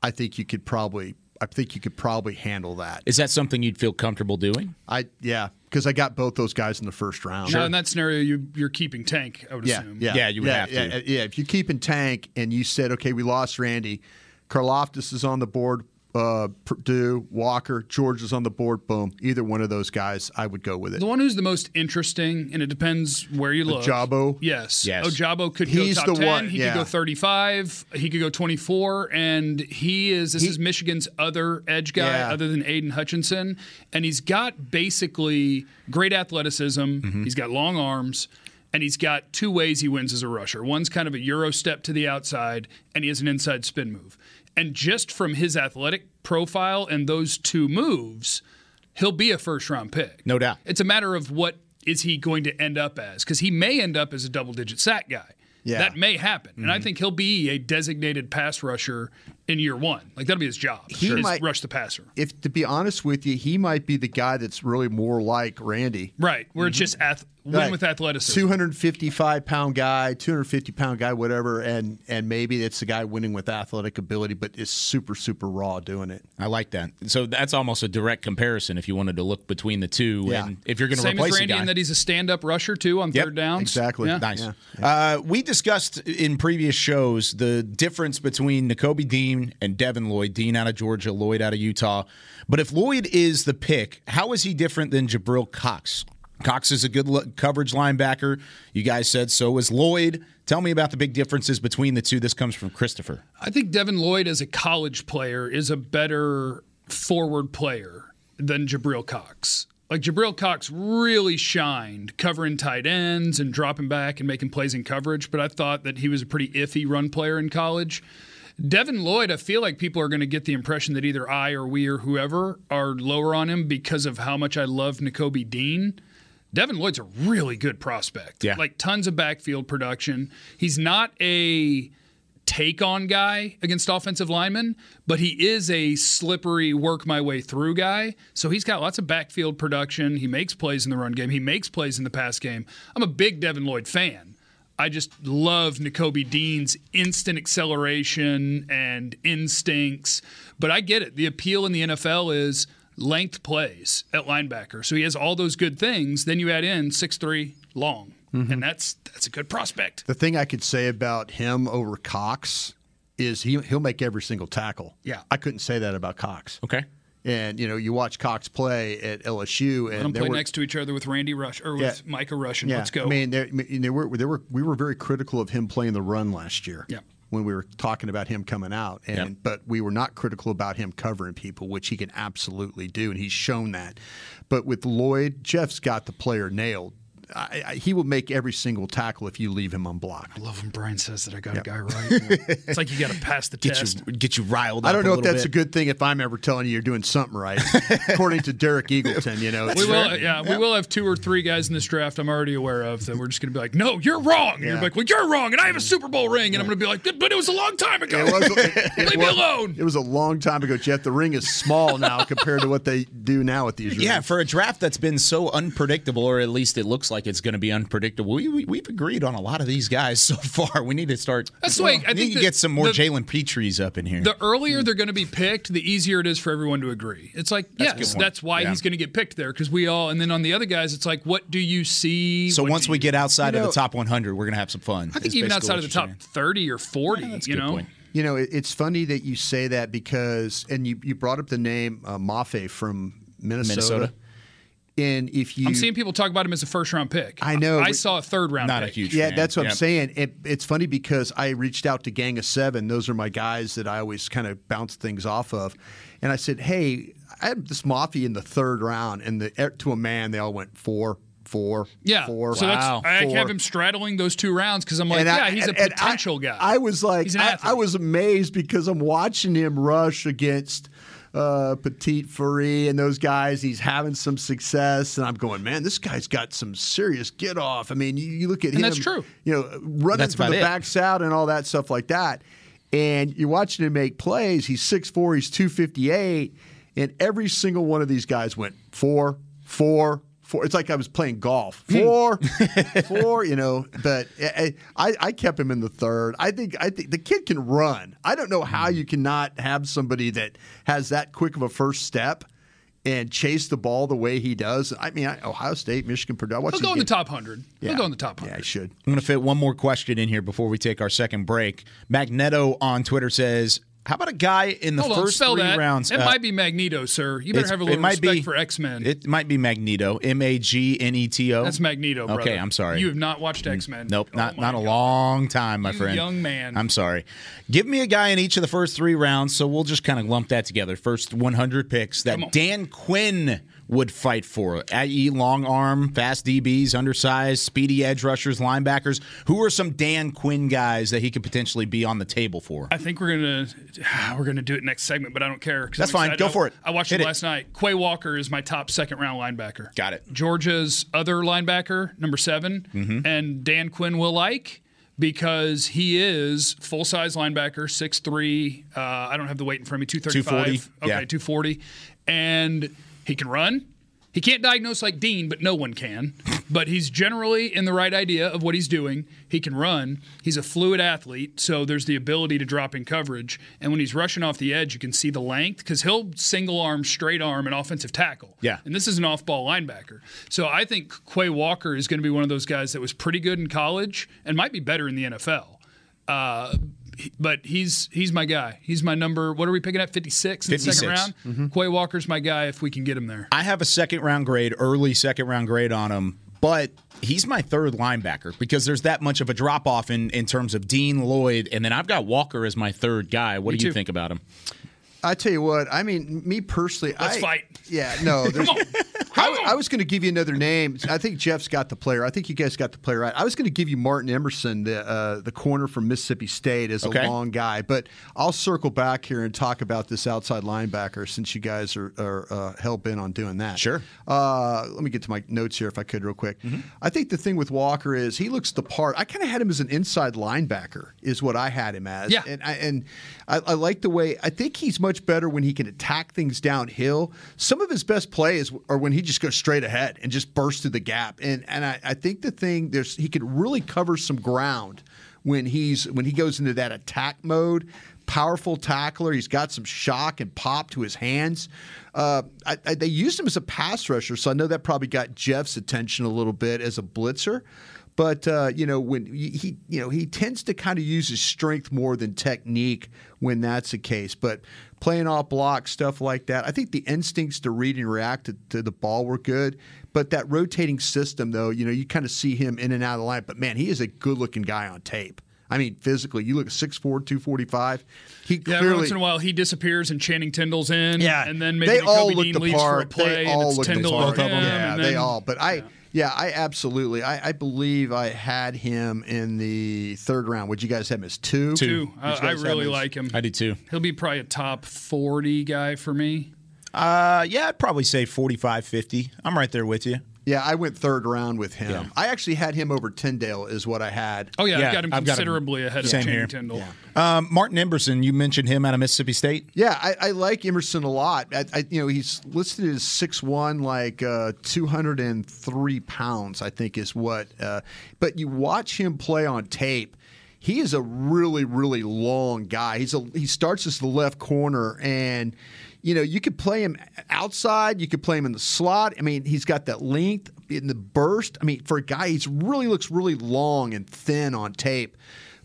I think you could probably I think you could probably handle that. Is that something you'd feel comfortable doing? I yeah. Because I got both those guys in the first round. Sure. Now, in that scenario, you, you're keeping Tank, I would yeah, assume. Yeah, yeah, you would yeah, have yeah, to. Yeah, if you're keeping Tank and you said, okay, we lost Randy, Karlaftis is on the board, uh, Purdue, Walker, George is on the board, boom. Either one of those guys, I would go with it. The one who's the most interesting, and it depends where you look. Ojabo. Yes. yes. Ojabo could He's go top the ten. One, he yeah. could go thirty-five. He could go twenty-four. And he is, this he, is Michigan's other edge guy yeah. other than Aiden Hutchinson. And he's got basically great athleticism. Mm-hmm. He's got long arms. And he's got two ways he wins as a rusher. One's kind of a Euro step to the outside, and he has an inside spin move. And just from his athletic profile and those two moves, he'll be a first-round pick. No doubt. It's a matter of what is he going to end up as, because he may end up as a double-digit sack guy. Yeah. That may happen. Mm-hmm. And I think he'll be a designated pass rusher in year one. Like, that'll be his job. He is might rush the passer. If to be honest with you, he might be the guy that's really more like Randy. Right, where mm-hmm. it's just ath- win right. with athleticism. two hundred fifty-five pound guy, two hundred fifty pound guy, whatever, and and maybe it's the guy winning with athletic ability, but is super, super raw doing it. I like that. So that's almost a direct comparison if you wanted to look between the two. Yeah. And if you're going to replace Randy, a guy. Same as Randy in that he's a stand-up rusher, too, on yep. third downs. Exactly. Yeah. Nice. Yeah. Uh, we discussed in previous shows the difference between Nakobe Dean and Devin Lloyd, Dean out of Georgia, Lloyd out of Utah. But if Lloyd is the pick, how is he different than Jabril Cox? Cox is a good lo- coverage linebacker. You guys said so is Lloyd. Tell me about the big differences between the two. This comes from Christopher. I think Devin Lloyd as a college player is a better forward player than Jabril Cox. Like, Jabril Cox really shined covering tight ends and dropping back and making plays in coverage, but I thought that he was a pretty iffy run player in college. Devin Lloyd, I feel like people are going to get the impression that either I or we or whoever are lower on him because of how much I love Nakobe Dean. Devin Lloyd's a really good prospect. Yeah. Like, tons of backfield production. He's not a take-on guy against offensive linemen, but he is a slippery work-my-way-through guy. So he's got lots of backfield production. He makes plays in the run game. He makes plays in the pass game. I'm a big Devin Lloyd fan. I just love Nakobe Dean's instant acceleration and instincts. But I get it. The appeal in the N F L is length plays at linebacker. So he has all those good things. Then you add in six three, long. Mm-hmm. And that's that's a good prospect. The thing I could say about him over Cox is he, he'll make every single tackle. Yeah. I couldn't say that about Cox. Okay. And, you know, you watch Cox play at L S U. And they play were, next to each other with Randy Rush, or yeah, with Micah Rush, and yeah. let's go. I mean, they, they were, they were, we were very critical of him playing the run last year yeah. when we were talking about him coming out. and yeah. But we were not critical about him covering people, which he can absolutely do, and he's shown that. But with Lloyd, Jeff's got the player nailed. I, I, he will make every single tackle if you leave him unblocked. I love when Brian says that I got yep. a guy right. It's like you got to pass the get test. You, get you riled up I don't know if that's bit. a good thing if I'm ever telling you you're doing something right. According to Derek Eagleton, you know. We will, yeah, yeah, we will have two or three guys in this draft I'm already aware of that we're just going to be like, no, you're wrong. And yeah. you're like, well, you're wrong, and I have a Super Bowl ring. And I'm going to be like, but it was a long time ago. It was, it, it Leave was, me alone. It was a long time ago, Jeff. The ring is small now compared to what they do now at these rings. Yeah, for a draft that's been so unpredictable, or at least it looks like it's going to be unpredictable, we, we, we've agreed on a lot of these guys so far. We need to start. That's well, the way I we think. Need to get some more Jalen Petries up in here. The earlier they're going to be picked, the easier it is for everyone to agree. It's like, that's yes, that's why yeah. he's going to get picked there, because we all. And then on the other guys, it's like, what do you see? So once we get outside you know, of the top one hundred, we're going to have some fun. I think even outside of the top thirty or forty, yeah, that's you a good know. Point. You know, it, it's funny that you say that because, and you, you brought up the name uh, Mafe from Minnesota. Minnesota. And if you, I'm seeing people talk about him as a first round pick. I know. I saw a third round not pick. Not a huge Yeah, fan. That's what yep. I'm saying. It, it's funny because I reached out to Gang of Seven. Those are my guys that I always kind of bounce things off of. And I said, hey, I had this Mafe in the third round. And the, to a man, they all went four. Four, yeah. four, so that's, wow. I four. have him straddling those two rounds because I'm like, and yeah, I, he's a potential I, guy. I was like, I, I was amazed because I'm watching him rush against uh, Petit Free and those guys. He's having some success, and I'm going, man, this guy's got some serious get off. I mean, you, you look at and him, that's true. You know, running from the it. backs out and all that stuff like that. And you're watching him make plays. He's six four, he's two fifty-eight, and every single one of these guys went four, four. Four. It's like I was playing golf. Four, four, you know. But I, I kept him in the third. I think I think the kid can run. I don't know how you cannot have somebody that has that quick of a first step and chase the ball the way he does. I mean, I, Ohio State, Michigan, Purdue. He'll go in the top one hundred. Yeah. He'll go in the top one hundred. Yeah, I should. I'm going to fit one more question in here before we take our second break. Magneto on Twitter says, how about a guy in the Hold first on, three that. rounds? It uh, might be Magneto, sir. You better have a little respect be, for X-Men. It might be Magneto. M A G N E T O. That's Magneto, brother. Okay, I'm sorry. You have not watched X-Men. Nope, oh not, not a God. long time, my you friend. Young man. I'm sorry. Give me a guy in each of the first three rounds, so we'll just kind of lump that together. First one hundred picks that Dan Quinn would fight for, that is long arm, fast D Bs, undersized, speedy edge rushers, linebackers. Who are some Dan Quinn guys that he could potentially be on the table for? I think we're gonna we're gonna do it next segment, but I don't care. That's fine. Go I, for it. I watched Hit it last it. night. Quay Walker is my top second round linebacker. Got it. Georgia's other linebacker, number seven, mm-hmm. and Dan Quinn will like. Because he is full-size linebacker, six three. Uh, I don't have the weight in front of me, two thirty-five. two forty. Okay, yeah. two forty. And he can run. He can't diagnose like Dean, but no one can. But he's generally in the right idea of what he's doing. He can run. He's a fluid athlete, so there's the ability to drop in coverage. And when he's rushing off the edge, you can see the length because he'll single arm, straight arm, an offensive tackle. Yeah. And this is an off-ball linebacker. So I think Quay Walker is going to be one of those guys that was pretty good in college and might be better in the N F L. Uh, but he's he's my guy. He's my number. What are we picking up? fifty-six in the second round? Mm-hmm. Quay Walker's my guy if we can get him there. I have a second-round grade, early second-round grade on him, but he's my third linebacker because there's that much of a drop-off in, in terms of Dean, Lloyd, and then I've got Walker as my third guy. What me do you too. think about him? I tell you what, I mean, me personally. Let's I, fight. Yeah, no. Come on. Come I, on. I was going to give you another name. I think Jeff's got the player. I think you guys got the player right. I was going to give you Martin Emerson, the uh, the corner from Mississippi State, as okay. a long guy. But I'll circle back here and talk about this outside linebacker since you guys are, are uh, hell-bent on doing that. Sure. Uh, let me get to my notes here if I could real quick. Mm-hmm. I think the thing with Walker is he looks the part. I kind of had him as an inside linebacker is what I had him as. Yeah. And I, and I, I like the way – I think he's much better when he can attack things downhill. Some of his best plays are when he just goes straight ahead and just bursts through the gap. And and I, I think the thing there's he can really cover some ground when he's when he goes into that attack mode. Powerful tackler. He's got some shock and pop to his hands. Uh, I, I, they used him as a pass rusher, so I know that probably got Jeff's attention a little bit as a blitzer. But uh, you know when he you know he tends to kind of use his strength more than technique when that's the case. But playing off block, stuff like that. I think the instincts to read and react to, to the ball were good. But that rotating system, though, you know, you kind of see him in and out of the line. But, man, he is a good-looking guy on tape. I mean, physically, you look at six four, two forty-five. He clearly, yeah, every once in a while he disappears and Channing Tindall's in. Yeah, and then maybe they Nakobe all look Dean the part. For a play they all look Tindall the part. Both of them. Yeah, they all. But I. Yeah. Yeah, I absolutely. I, I believe I had him in the third round. Would you guys have him as two? Two. I, I really like him. I do too. He'll be probably a top forty guy for me. Uh, yeah, I'd probably say forty-five, fifty. I'm right there with you. Yeah, I went third round with him. Yeah. I actually had him over Tyndale is what I had. Oh, yeah, yeah I've got him I've considerably got him. ahead of Channing Tindall. Yeah. Um, Martin Emerson, you mentioned him out of Mississippi State. Yeah, I, I like Emerson a lot. I, I, you know, he's listed as six one, like uh, two hundred three pounds, I think is what. Uh, but you watch him play on tape. He is a really, really long guy. He's a, He starts as the left corner, and – you know, you could play him outside. You could play him in the slot. I mean, he's got that length in the burst. I mean, for a guy, he really looks really long and thin on tape.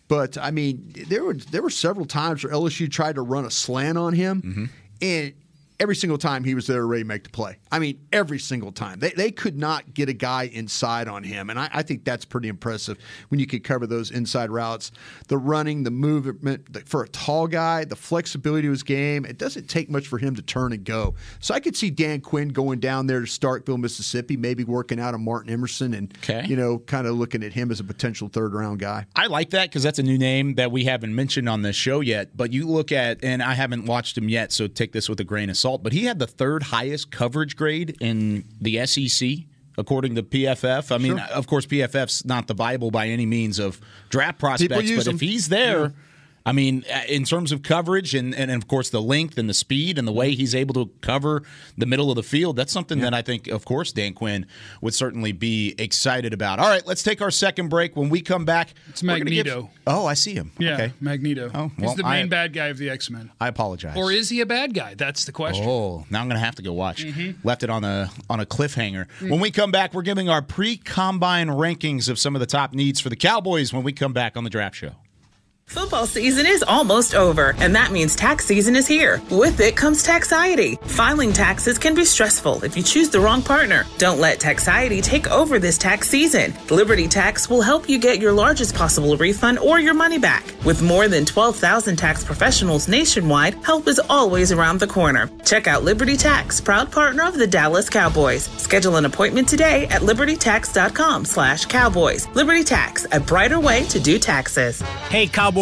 But, I mean, there were, there were several times where L S U tried to run a slant on him, mm-hmm. and every single time he was there ready to make the play. I mean, every single time. They they could not get a guy inside on him, and I, I think that's pretty impressive when you could cover those inside routes. The running, the movement, the, for a tall guy, the flexibility of his game, it doesn't take much for him to turn and go. So I could see Dan Quinn going down there to Starkville, Mississippi, maybe working out on Martin Emerson and, okay. you know, kind of looking at him as a potential third-round guy. I like that because that's a new name that we haven't mentioned on this show yet, but you look at, and I haven't watched him yet, so take this with a grain of salt, but he had the third highest coverage grade in the S E C, according to P F F. I mean, sure. Of course, P F F's not the Bible by any means of draft prospects, but him. If he's there, yeah. I mean, in terms of coverage and, and, of course, the length and the speed and the way he's able to cover the middle of the field, that's something yeah. that I think, of course, Dan Quinn would certainly be excited about. All right, let's take our second break. When we come back, it's Magneto. Give... Oh, I see him. Yeah, okay. Magneto. Oh, well, he's the main I... bad guy of the X-Men. I apologize. Or is he a bad guy? That's the question. Oh, now I'm going to have to go watch. Mm-hmm. Left it on a, on a cliffhanger. Mm-hmm. When we come back, we're giving our pre-combine rankings of some of the top needs for the Cowboys when we come back on the Draft Show. Football season is almost over, and that means tax season is here. With it comes taxiety. Filing taxes can be stressful if you choose the wrong partner. Don't let taxiety take over this tax season. Liberty Tax will help you get your largest possible refund or your money back. With more than twelve thousand tax professionals nationwide, help is always around the corner. Check out Liberty Tax, proud partner of the Dallas Cowboys. Schedule an appointment today at liberty tax dot com slash cowboys. Liberty Tax, a brighter way to do taxes. Hey, Cowboys.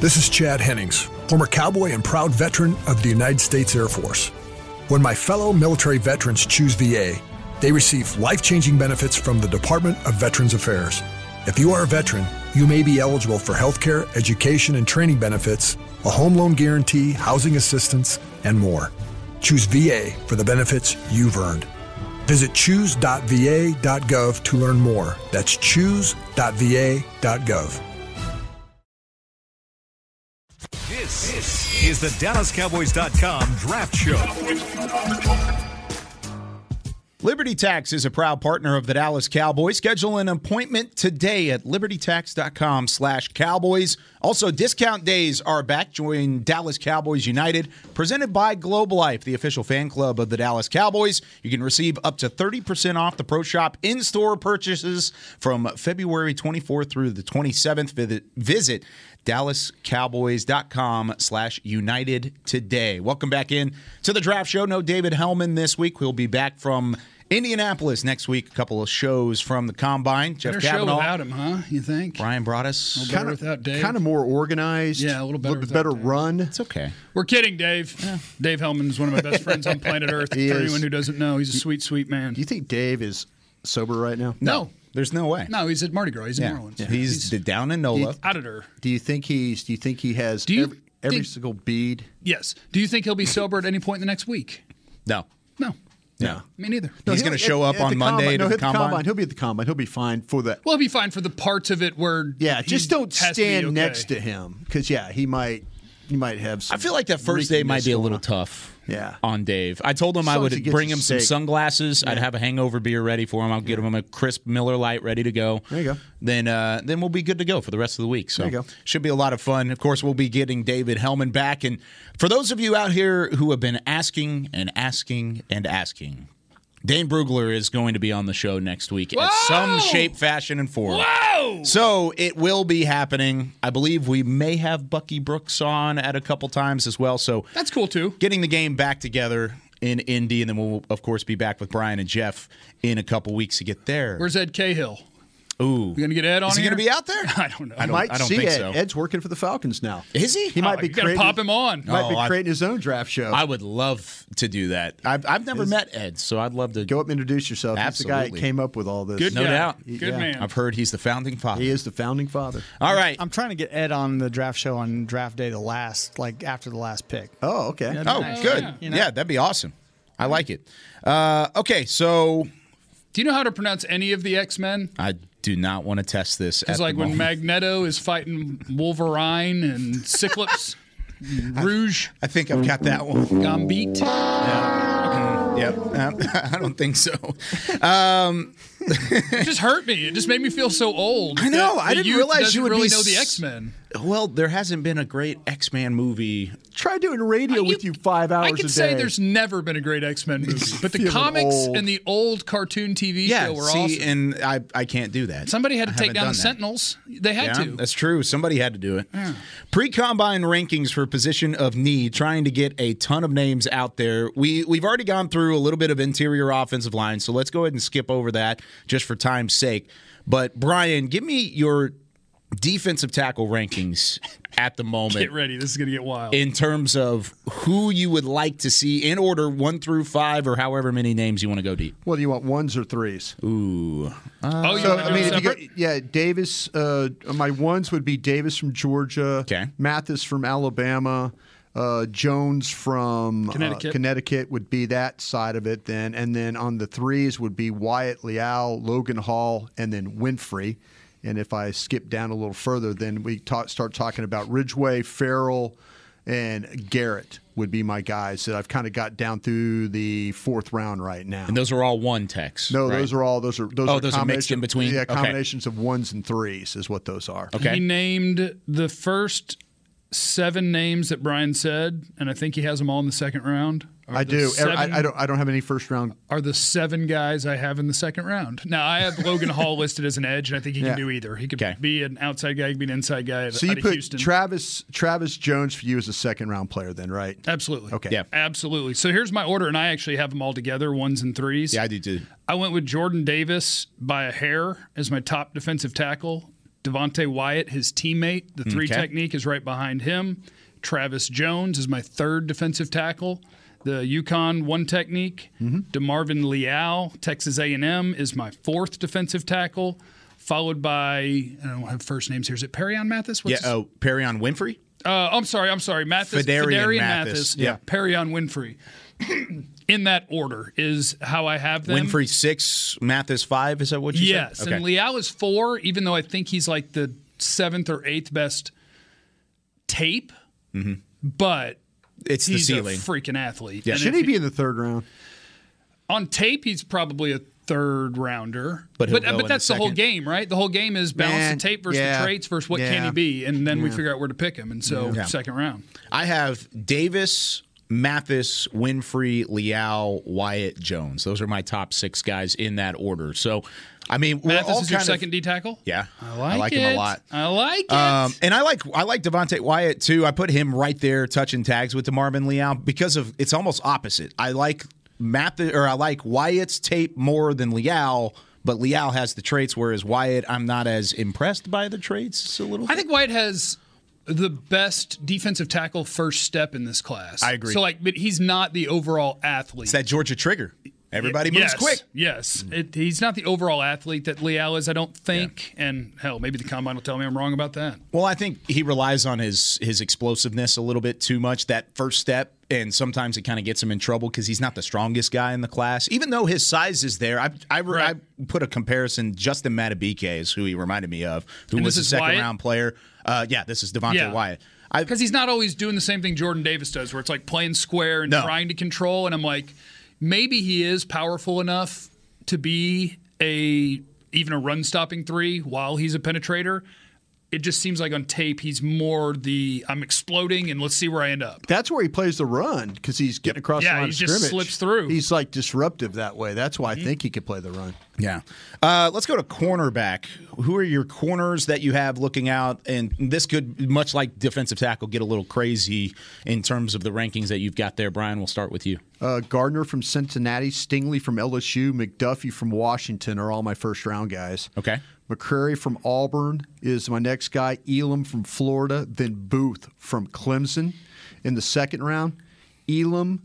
This is Chad Hennings, former cowboy and proud veteran of the United States Air Force. When my fellow military veterans choose V A, they receive life-changing benefits from the Department of Veterans Affairs. If you are a veteran, you may be eligible for health care, education, and training benefits, a home loan guarantee, housing assistance, and more. Choose V A for the benefits you've earned. Visit choose dot v a dot gov to learn more. That's choose dot v a dot gov. This, this is the Dallas Cowboys dot com Draft Show. Liberty Tax is a proud partner of the Dallas Cowboys. Schedule an appointment today at liberty tax dot com slash cowboys. Also, discount days are back. Join Dallas Cowboys United, presented by Globe Life, the official fan club of the Dallas Cowboys. You can receive up to thirty percent off the Pro Shop in-store purchases from February twenty-fourth through the twenty-seventh. Visit Dallas Cowboys dot com slash United today. Welcome back in to the Draft Show. No David Hellman this week. We'll be back from Indianapolis next week. A couple of shows from the Combine. Jeff Better Kavanaugh. Show without him, huh? You think? Brian brought us. Kind of kind of more organized. Yeah, a little better. A little better Dave. Run. It's okay. We're kidding, Dave. Yeah. Dave Hellman is one of my best friends on planet Earth. He For is. Anyone who doesn't know, he's a sweet, sweet man. Do you think Dave is sober right now? No. There's no way. No, he's at Mardi Gras. He's yeah. in New Orleans. Yeah. He's, he's down in NOLA. Auditor. Do you think he's? Do you think he has do you, every, every do, single bead? Yes. Do you think he'll be sober at any point in the next week? No. No. No. no. Me neither. No, he's going to show up at, on at Monday combine. to no, the, the combine. combine. He'll be at the combine. He'll be fine for that. Well, he'll be fine for the parts of it where. Yeah, just don't stand okay. next to him because yeah, he might. You might have some. I feel like that first day might be a little tough yeah. on Dave. I told him I would bring him some sunglasses. Yeah. I'd have a hangover beer ready for him. I'll yeah. get him a crisp Miller Lite ready to go. There you go. Then uh, then we'll be good to go for the rest of the week. So there you go. Should be a lot of fun. Of course, we'll be getting David Hellman back. And for those of you out here who have been asking and asking and asking, Dane Brugler is going to be on the show next week Whoa! at some shape, fashion, and form. Whoa! So it will be happening. I believe we may have Bucky Brooks on at a couple times as well. So that's cool, too. Getting the game back together in Indy, and then we'll, of course, be back with Brian and Jeff in a couple weeks to get there. Where's Ed Cahill? Ooh. We're going to get Ed on here? Is he going to be out there? I don't know. I, don't, might I don't see think Ed. so. Ed's working for the Falcons now. Is he? He oh, might be going to pop him on. Might oh, be creating I, his own draft show. I would love to do that. I've, I've never Is, met Ed, so I'd love to. Go up and introduce yourself. Absolutely. He's the guy that came up with all this. Good no guy. doubt. He, Good yeah. man. I've heard he's the founding father. He is the founding father. All right. I'm trying to get Ed on the draft show on draft day, the last, like after the last pick. Oh, okay. That'd oh, nice. good. Yeah. You know? yeah, that'd be awesome. I like it. Uh, okay, so. Do you know how to pronounce any of the X-Men? I do not want to test this. Because like when Magneto is fighting Wolverine and Cyclops, Rouge. I, I think I've got that one. Gambit. Yeah. Okay. Yep. I don't think so. Um, it just hurt me. It just made me feel so old. I know. That, I that didn't realize you would really be know the X-Men. Well, there hasn't been a great X-Men movie. Try doing radio I, you, with you five hours a day. I can say there's never been a great X-Men movie, but the comics old. and the old cartoon T V yeah, show were see, awesome. Yeah, see, and I, I can't do that. Somebody had to I take down the that. Sentinels. They had yeah, to. That's true. Somebody had to do it. Yeah. Pre-combine rankings for position of need, trying to get a ton of names out there. We, we've already gone through a little bit of interior offensive line, so let's go ahead and skip over that just for time's sake. But, Brian, give me your – defensive tackle rankings at the moment. Get ready. This is going to get wild. In terms of who you would like to see in order, one through five or however many names you want to go deep. Well, do you want ones or threes? Ooh. Uh, oh, you so, I mean, if you go, yeah, Davis. Uh, my ones would be Davis from Georgia. Okay. Mathis from Alabama. Uh, Jones from Connecticut. Uh, Connecticut would be that side of it then. And then on the threes would be Wyatt Leal, Logan Hall, and then Winfrey. And if I skip down a little further, then we talk, start talking about Ridgeway, Farrell, and Garrett would be my guys that I've kind of got down through the fourth round right now. And those are all one techs. No, right? those are all those are those oh, are those are mixed in between. Yeah, combinations okay. of ones and threes is what those are. Okay. He named the first seven names that Brian said, and I think he has them all in the second round. I do. I, I don't. I don't have any first round. Are the seven guys I have in the second round? Now I have Logan Hall listed as an edge, and I think he can yeah. do either. He could okay. be an outside guy, he could be an inside guy. So you put Houston. Travis Travis Jones for you as a second round player, then, right? Absolutely. Okay. Yeah. Absolutely. So here's my order, and I actually have them all together, ones and threes. Yeah, I do too. I went with Jordan Davis by a hair as my top defensive tackle. Devontae Wyatt, his teammate, the three okay. technique is right behind him. Travis Jones is my third defensive tackle. The UConn one technique, mm-hmm. DeMarvin Leal, Texas A and M, is my fourth defensive tackle, followed by, I don't have first names here. Is it Perrion Mathis? What's yeah, oh, Perrion Winfrey? Uh, I'm sorry, I'm sorry. Mathis, Fedarian Mathis, Mathis yeah. Perrion Winfrey. In that order is how I have them. Winfrey six, Mathis five, is that what you yes, said? Yes, okay. And Leal is four, even though I think he's like the seventh or eighth best tape, mm-hmm. but... It's he's the ceiling. He's a freaking athlete. Yeah. Should he be in the third round? On tape, he's probably a third rounder. But but, but that's the whole game, right? The whole game is balance Man, the tape versus yeah. the traits versus what yeah. can he be, and then yeah. we figure out where to pick him. And so yeah. second round. I have Davis, Mathis, Winfrey, Leal, Wyatt, Jones. Those are my top six guys in that order. So, I mean, we're Mathis all is your second of, D tackle. Yeah, I like, I like it. him a lot. I like it, um, and I like I like Devontae Wyatt too. I put him right there, touching tags with DeMarvin Leal because of it's almost opposite. I like Mathis or I like Wyatt's tape more than Leal. But Leal has the traits, whereas Wyatt, I'm not as impressed by the traits. It's a little. I think Wyatt has. The best defensive tackle first step in this class. I agree. So, like, but he's not the overall athlete. It's that Georgia trigger. Everybody moves yes, quick. Yes. It, he's not the overall athlete that Leal is, I don't think. Yeah. And, hell, maybe the Combine will tell me I'm wrong about that. Well, I think he relies on his his explosiveness a little bit too much, that first step. And sometimes it kind of gets him in trouble because he's not the strongest guy in the class. Even though his size is there, I I, right. I put a comparison. Justin Matabike is who he reminded me of, who and was a second-round player. Uh, yeah, this is Devontae yeah. Wyatt. Because he's not always doing the same thing Jordan Davis does, where it's like playing square and no. trying to control. And I'm like, maybe he is powerful enough to be a even a run-stopping three while he's a penetrator. It just seems like on tape he's more the I'm exploding and let's see where I end up. That's where he plays the run because he's getting across yeah, the line of scrimmage. Yeah, he just slips through. He's like disruptive that way. That's why mm-hmm. I think he could play the run. Yeah. Uh, let's go to cornerback. Who are your corners that you have looking out? And this could, much like defensive tackle, get a little crazy in terms of the rankings that you've got there. Brian, we'll start with you. Uh, Gardner from Cincinnati, Stingley from L S U, McDuffie from Washington are all my first-round guys. Okay. McCrary from Auburn is my next guy. Elam from Florida, then Booth from Clemson in the second round. Elam,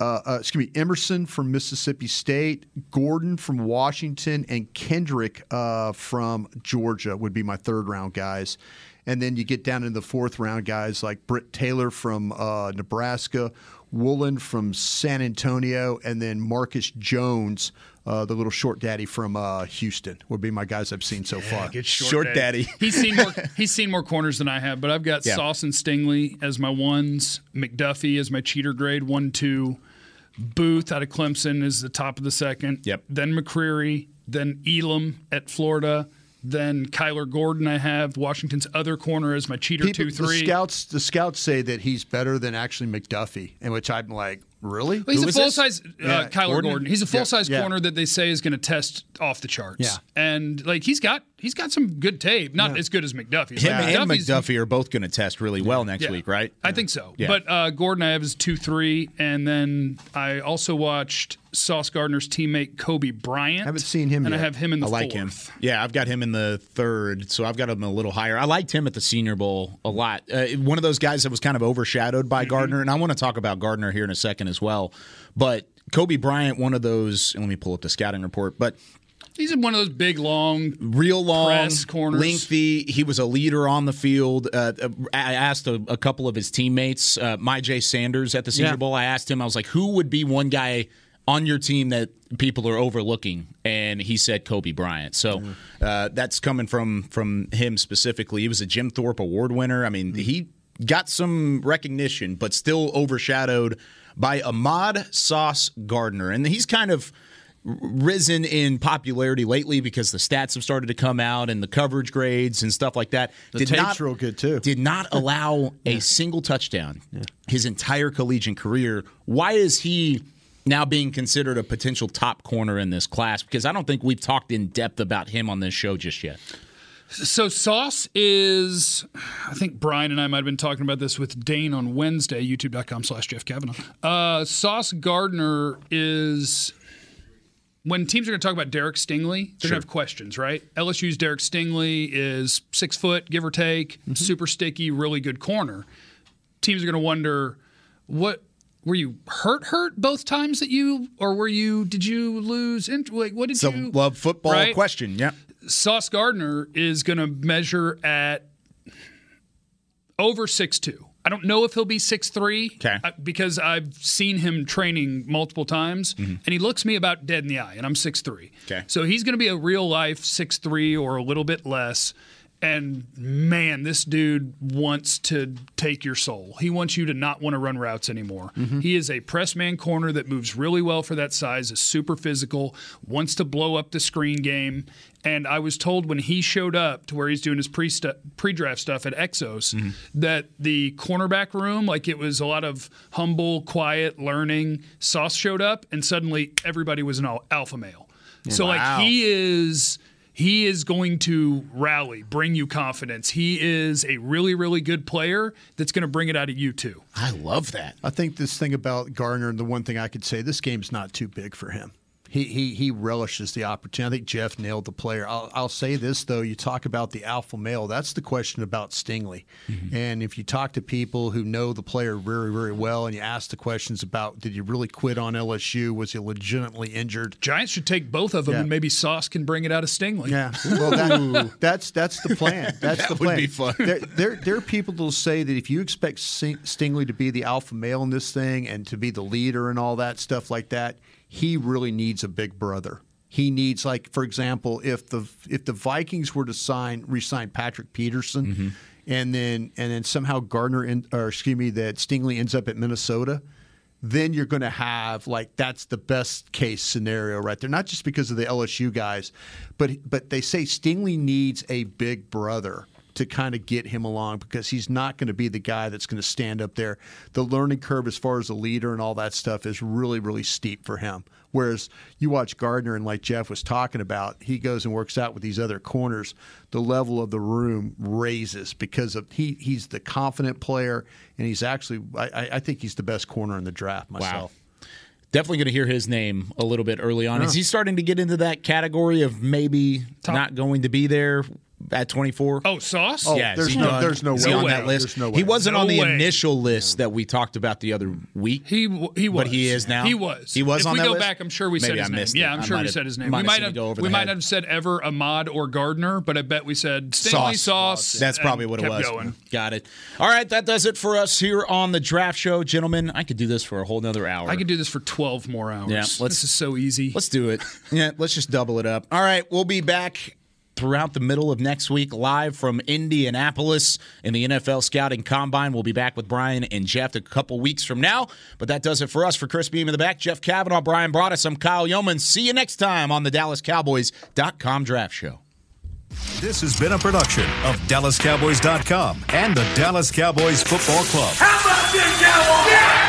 uh, uh, excuse me, Emerson from Mississippi State, Gordon from Washington, and Kendrick uh, from Georgia would be my third round guys. And then you get down into the fourth round guys like Britt Taylor from uh, Nebraska, Woolen from San Antonio, and then Marcus Jones, uh, the little short daddy from uh, Houston, would be my guys I've seen so yeah, far. Short, short daddy. daddy. He's seen more, he's seen more corners than I have, but I've got yeah. Sauce and Stingley as my ones, McDuffie as my cheater grade, one, two, Booth out of Clemson is the top of the second, yep. then McCreary, then Elam at Florida, then Kyler Gordon I have, Washington's other corner is my cheater People, two three. The scouts the scouts say that he's better than actually McDuffie, in which I'm like, really? Well, he's Who a full size uh, yeah. Kyler Gordon? Gordon. He's a full yeah. size yeah. corner that they say is going to test off the charts. Yeah. And like he's got he's got some good tape, not yeah. as good as McDuffie. Him yeah. and McDuffie are both going to test really well yeah. next yeah. week, right? I yeah. think so. Yeah. But uh, Gordon I have is two three, and then I also watched Sauce Gardner's teammate Kobe Bryant. I haven't seen him and yet. I have him in the I like fourth. Him. Yeah, I've got him in the third, so I've got him a little higher. I liked him at the Senior Bowl a lot. Uh, one of those guys that was kind of overshadowed by mm-hmm. Gardner, and I want to talk about Gardner here in a second as well. But Kobe Bryant, one of those, and let me pull up the scouting report, but he's in one of those big, long, real long, press corners. Lengthy. He was a leader on the field. Uh, I asked a, a couple of his teammates, uh, Myjai Sanders at the Senior yeah. Bowl, I asked him, I was like, who would be one guy on your team that people are overlooking, and he said Kobe Bryant. So uh, that's coming from from him specifically. He was a Jim Thorpe Award winner. I mean, he got some recognition, but still overshadowed by Ahmad Sauce Gardner. And he's kind of risen in popularity lately because the stats have started to come out and the coverage grades and stuff like that. The did tape's not, real good, too. Did not allow a yeah. single touchdown yeah. his entire collegiate career. Why is he now being considered a potential top corner in this class? Because I don't think we've talked in depth about him on this show just yet. So Sauce is, I think Brian and I might have been talking about this with Dane on Wednesday, youtube.com slash Jeff Kavanaugh. Uh, Sauce Gardner is, when teams are going to talk about Derek Stingley, they're sure. going to have questions, right? L S U's Derek Stingley is six foot, give or take, mm-hmm. super sticky, really good corner. Teams are going to wonder, what, were you hurt, hurt both times that you, or were you, did you lose, int- like, what did so you? It's a love football right? question, yeah. Sauce Gardner is going to measure at over six two. I don't know if he'll be six three okay. because I've seen him training multiple times, mm-hmm. and he looks me about dead in the eye, and I'm six three. Okay. So he's going to be a real-life six three or a little bit less. And, man, this dude wants to take your soul. He wants you to not want to run routes anymore. Mm-hmm. He is a press man corner that moves really well for that size, is super physical, wants to blow up the screen game. And I was told when he showed up to where he's doing his pre stu- pre-draft stuff at Exos mm-hmm. that the cornerback room, like it was a lot of humble, quiet learning. Sauce showed up, and suddenly everybody was an alpha male. Wow. So, like, he is – he is going to rally, bring you confidence. He is a really, really good player that's going to bring it out of you, too. I love that. I think this thing about Gardner, and the one thing I could say, this game's not too big for him. he he he relishes the opportunity. I think Jeff nailed the player. I'll, I'll say this, though. You talk about the alpha male. That's the question about Stingley. Mm-hmm. And if you talk to people who know the player very, very well and you ask the questions about did he really quit on L S U? Was he legitimately injured? Giants should take both of them, yeah. and maybe Sauce can bring it out of Stingley. Yeah, well, that, that's that's the plan. That's that the plan. Would be fun. There, there, there are people who will say that if you expect Stingley to be the alpha male in this thing and to be the leader and all that stuff like that, he really needs a big brother. He needs, like, for example, if the if the Vikings were to sign re-sign Patrick Peterson, mm-hmm. and then and then somehow Gardner in, or excuse me, that Stingley ends up at Minnesota, then you're going to have, like, that's the best case scenario right there. Not just because of the L S U guys, but but they say Stingley needs a big brother to kind of get him along, because he's not going to be the guy that's going to stand up there. The learning curve as far as the leader and all that stuff is really, really steep for him. Whereas you watch Gardner, and like Jeff was talking about, he goes and works out with these other corners. The level of the room raises because of he he's the confident player, and he's actually I, I think he's the best corner in the draft myself. Wow. Definitely going to hear his name a little bit early on. Yeah. Is he starting to get into that category of maybe Top. not going to be there at twenty-four? Oh, Sauce? Oh, yeah, there's, no, there's no way. Is he on no that way. list? No way. He wasn't no on the way. initial list that we talked about the other week. He he was. But he is now. He was. He was if on that list? If we go back, I'm sure we maybe said his name. Yeah, I'm I sure we have, said his name. We might have, have we might have said ever Ahmad or Gardner, but I bet we said Stingley, Sauce. Sauce That's probably what it was. Going. Got it. All right, that does it for us here on the Draft Show. Gentlemen, I could do this for a whole nother hour. I could do this for twelve more hours. Yeah, let's, this is so easy. Let's do it. Yeah, let's just double it up. All right, we'll be back throughout the middle of next week, live from Indianapolis in the N F L Scouting Combine. We'll be back with Brian and Jeff a couple weeks from now. But that does it for us. For Chris Beam in the back, Jeff Cavanaugh, Brian Broaddus, I'm Kyle Yeoman. See you next time on the Dallas Cowboys dot com Draft Show. This has been a production of Dallas Cowboys dot com and the Dallas Cowboys Football Club. How about this, Cowboys? Yeah!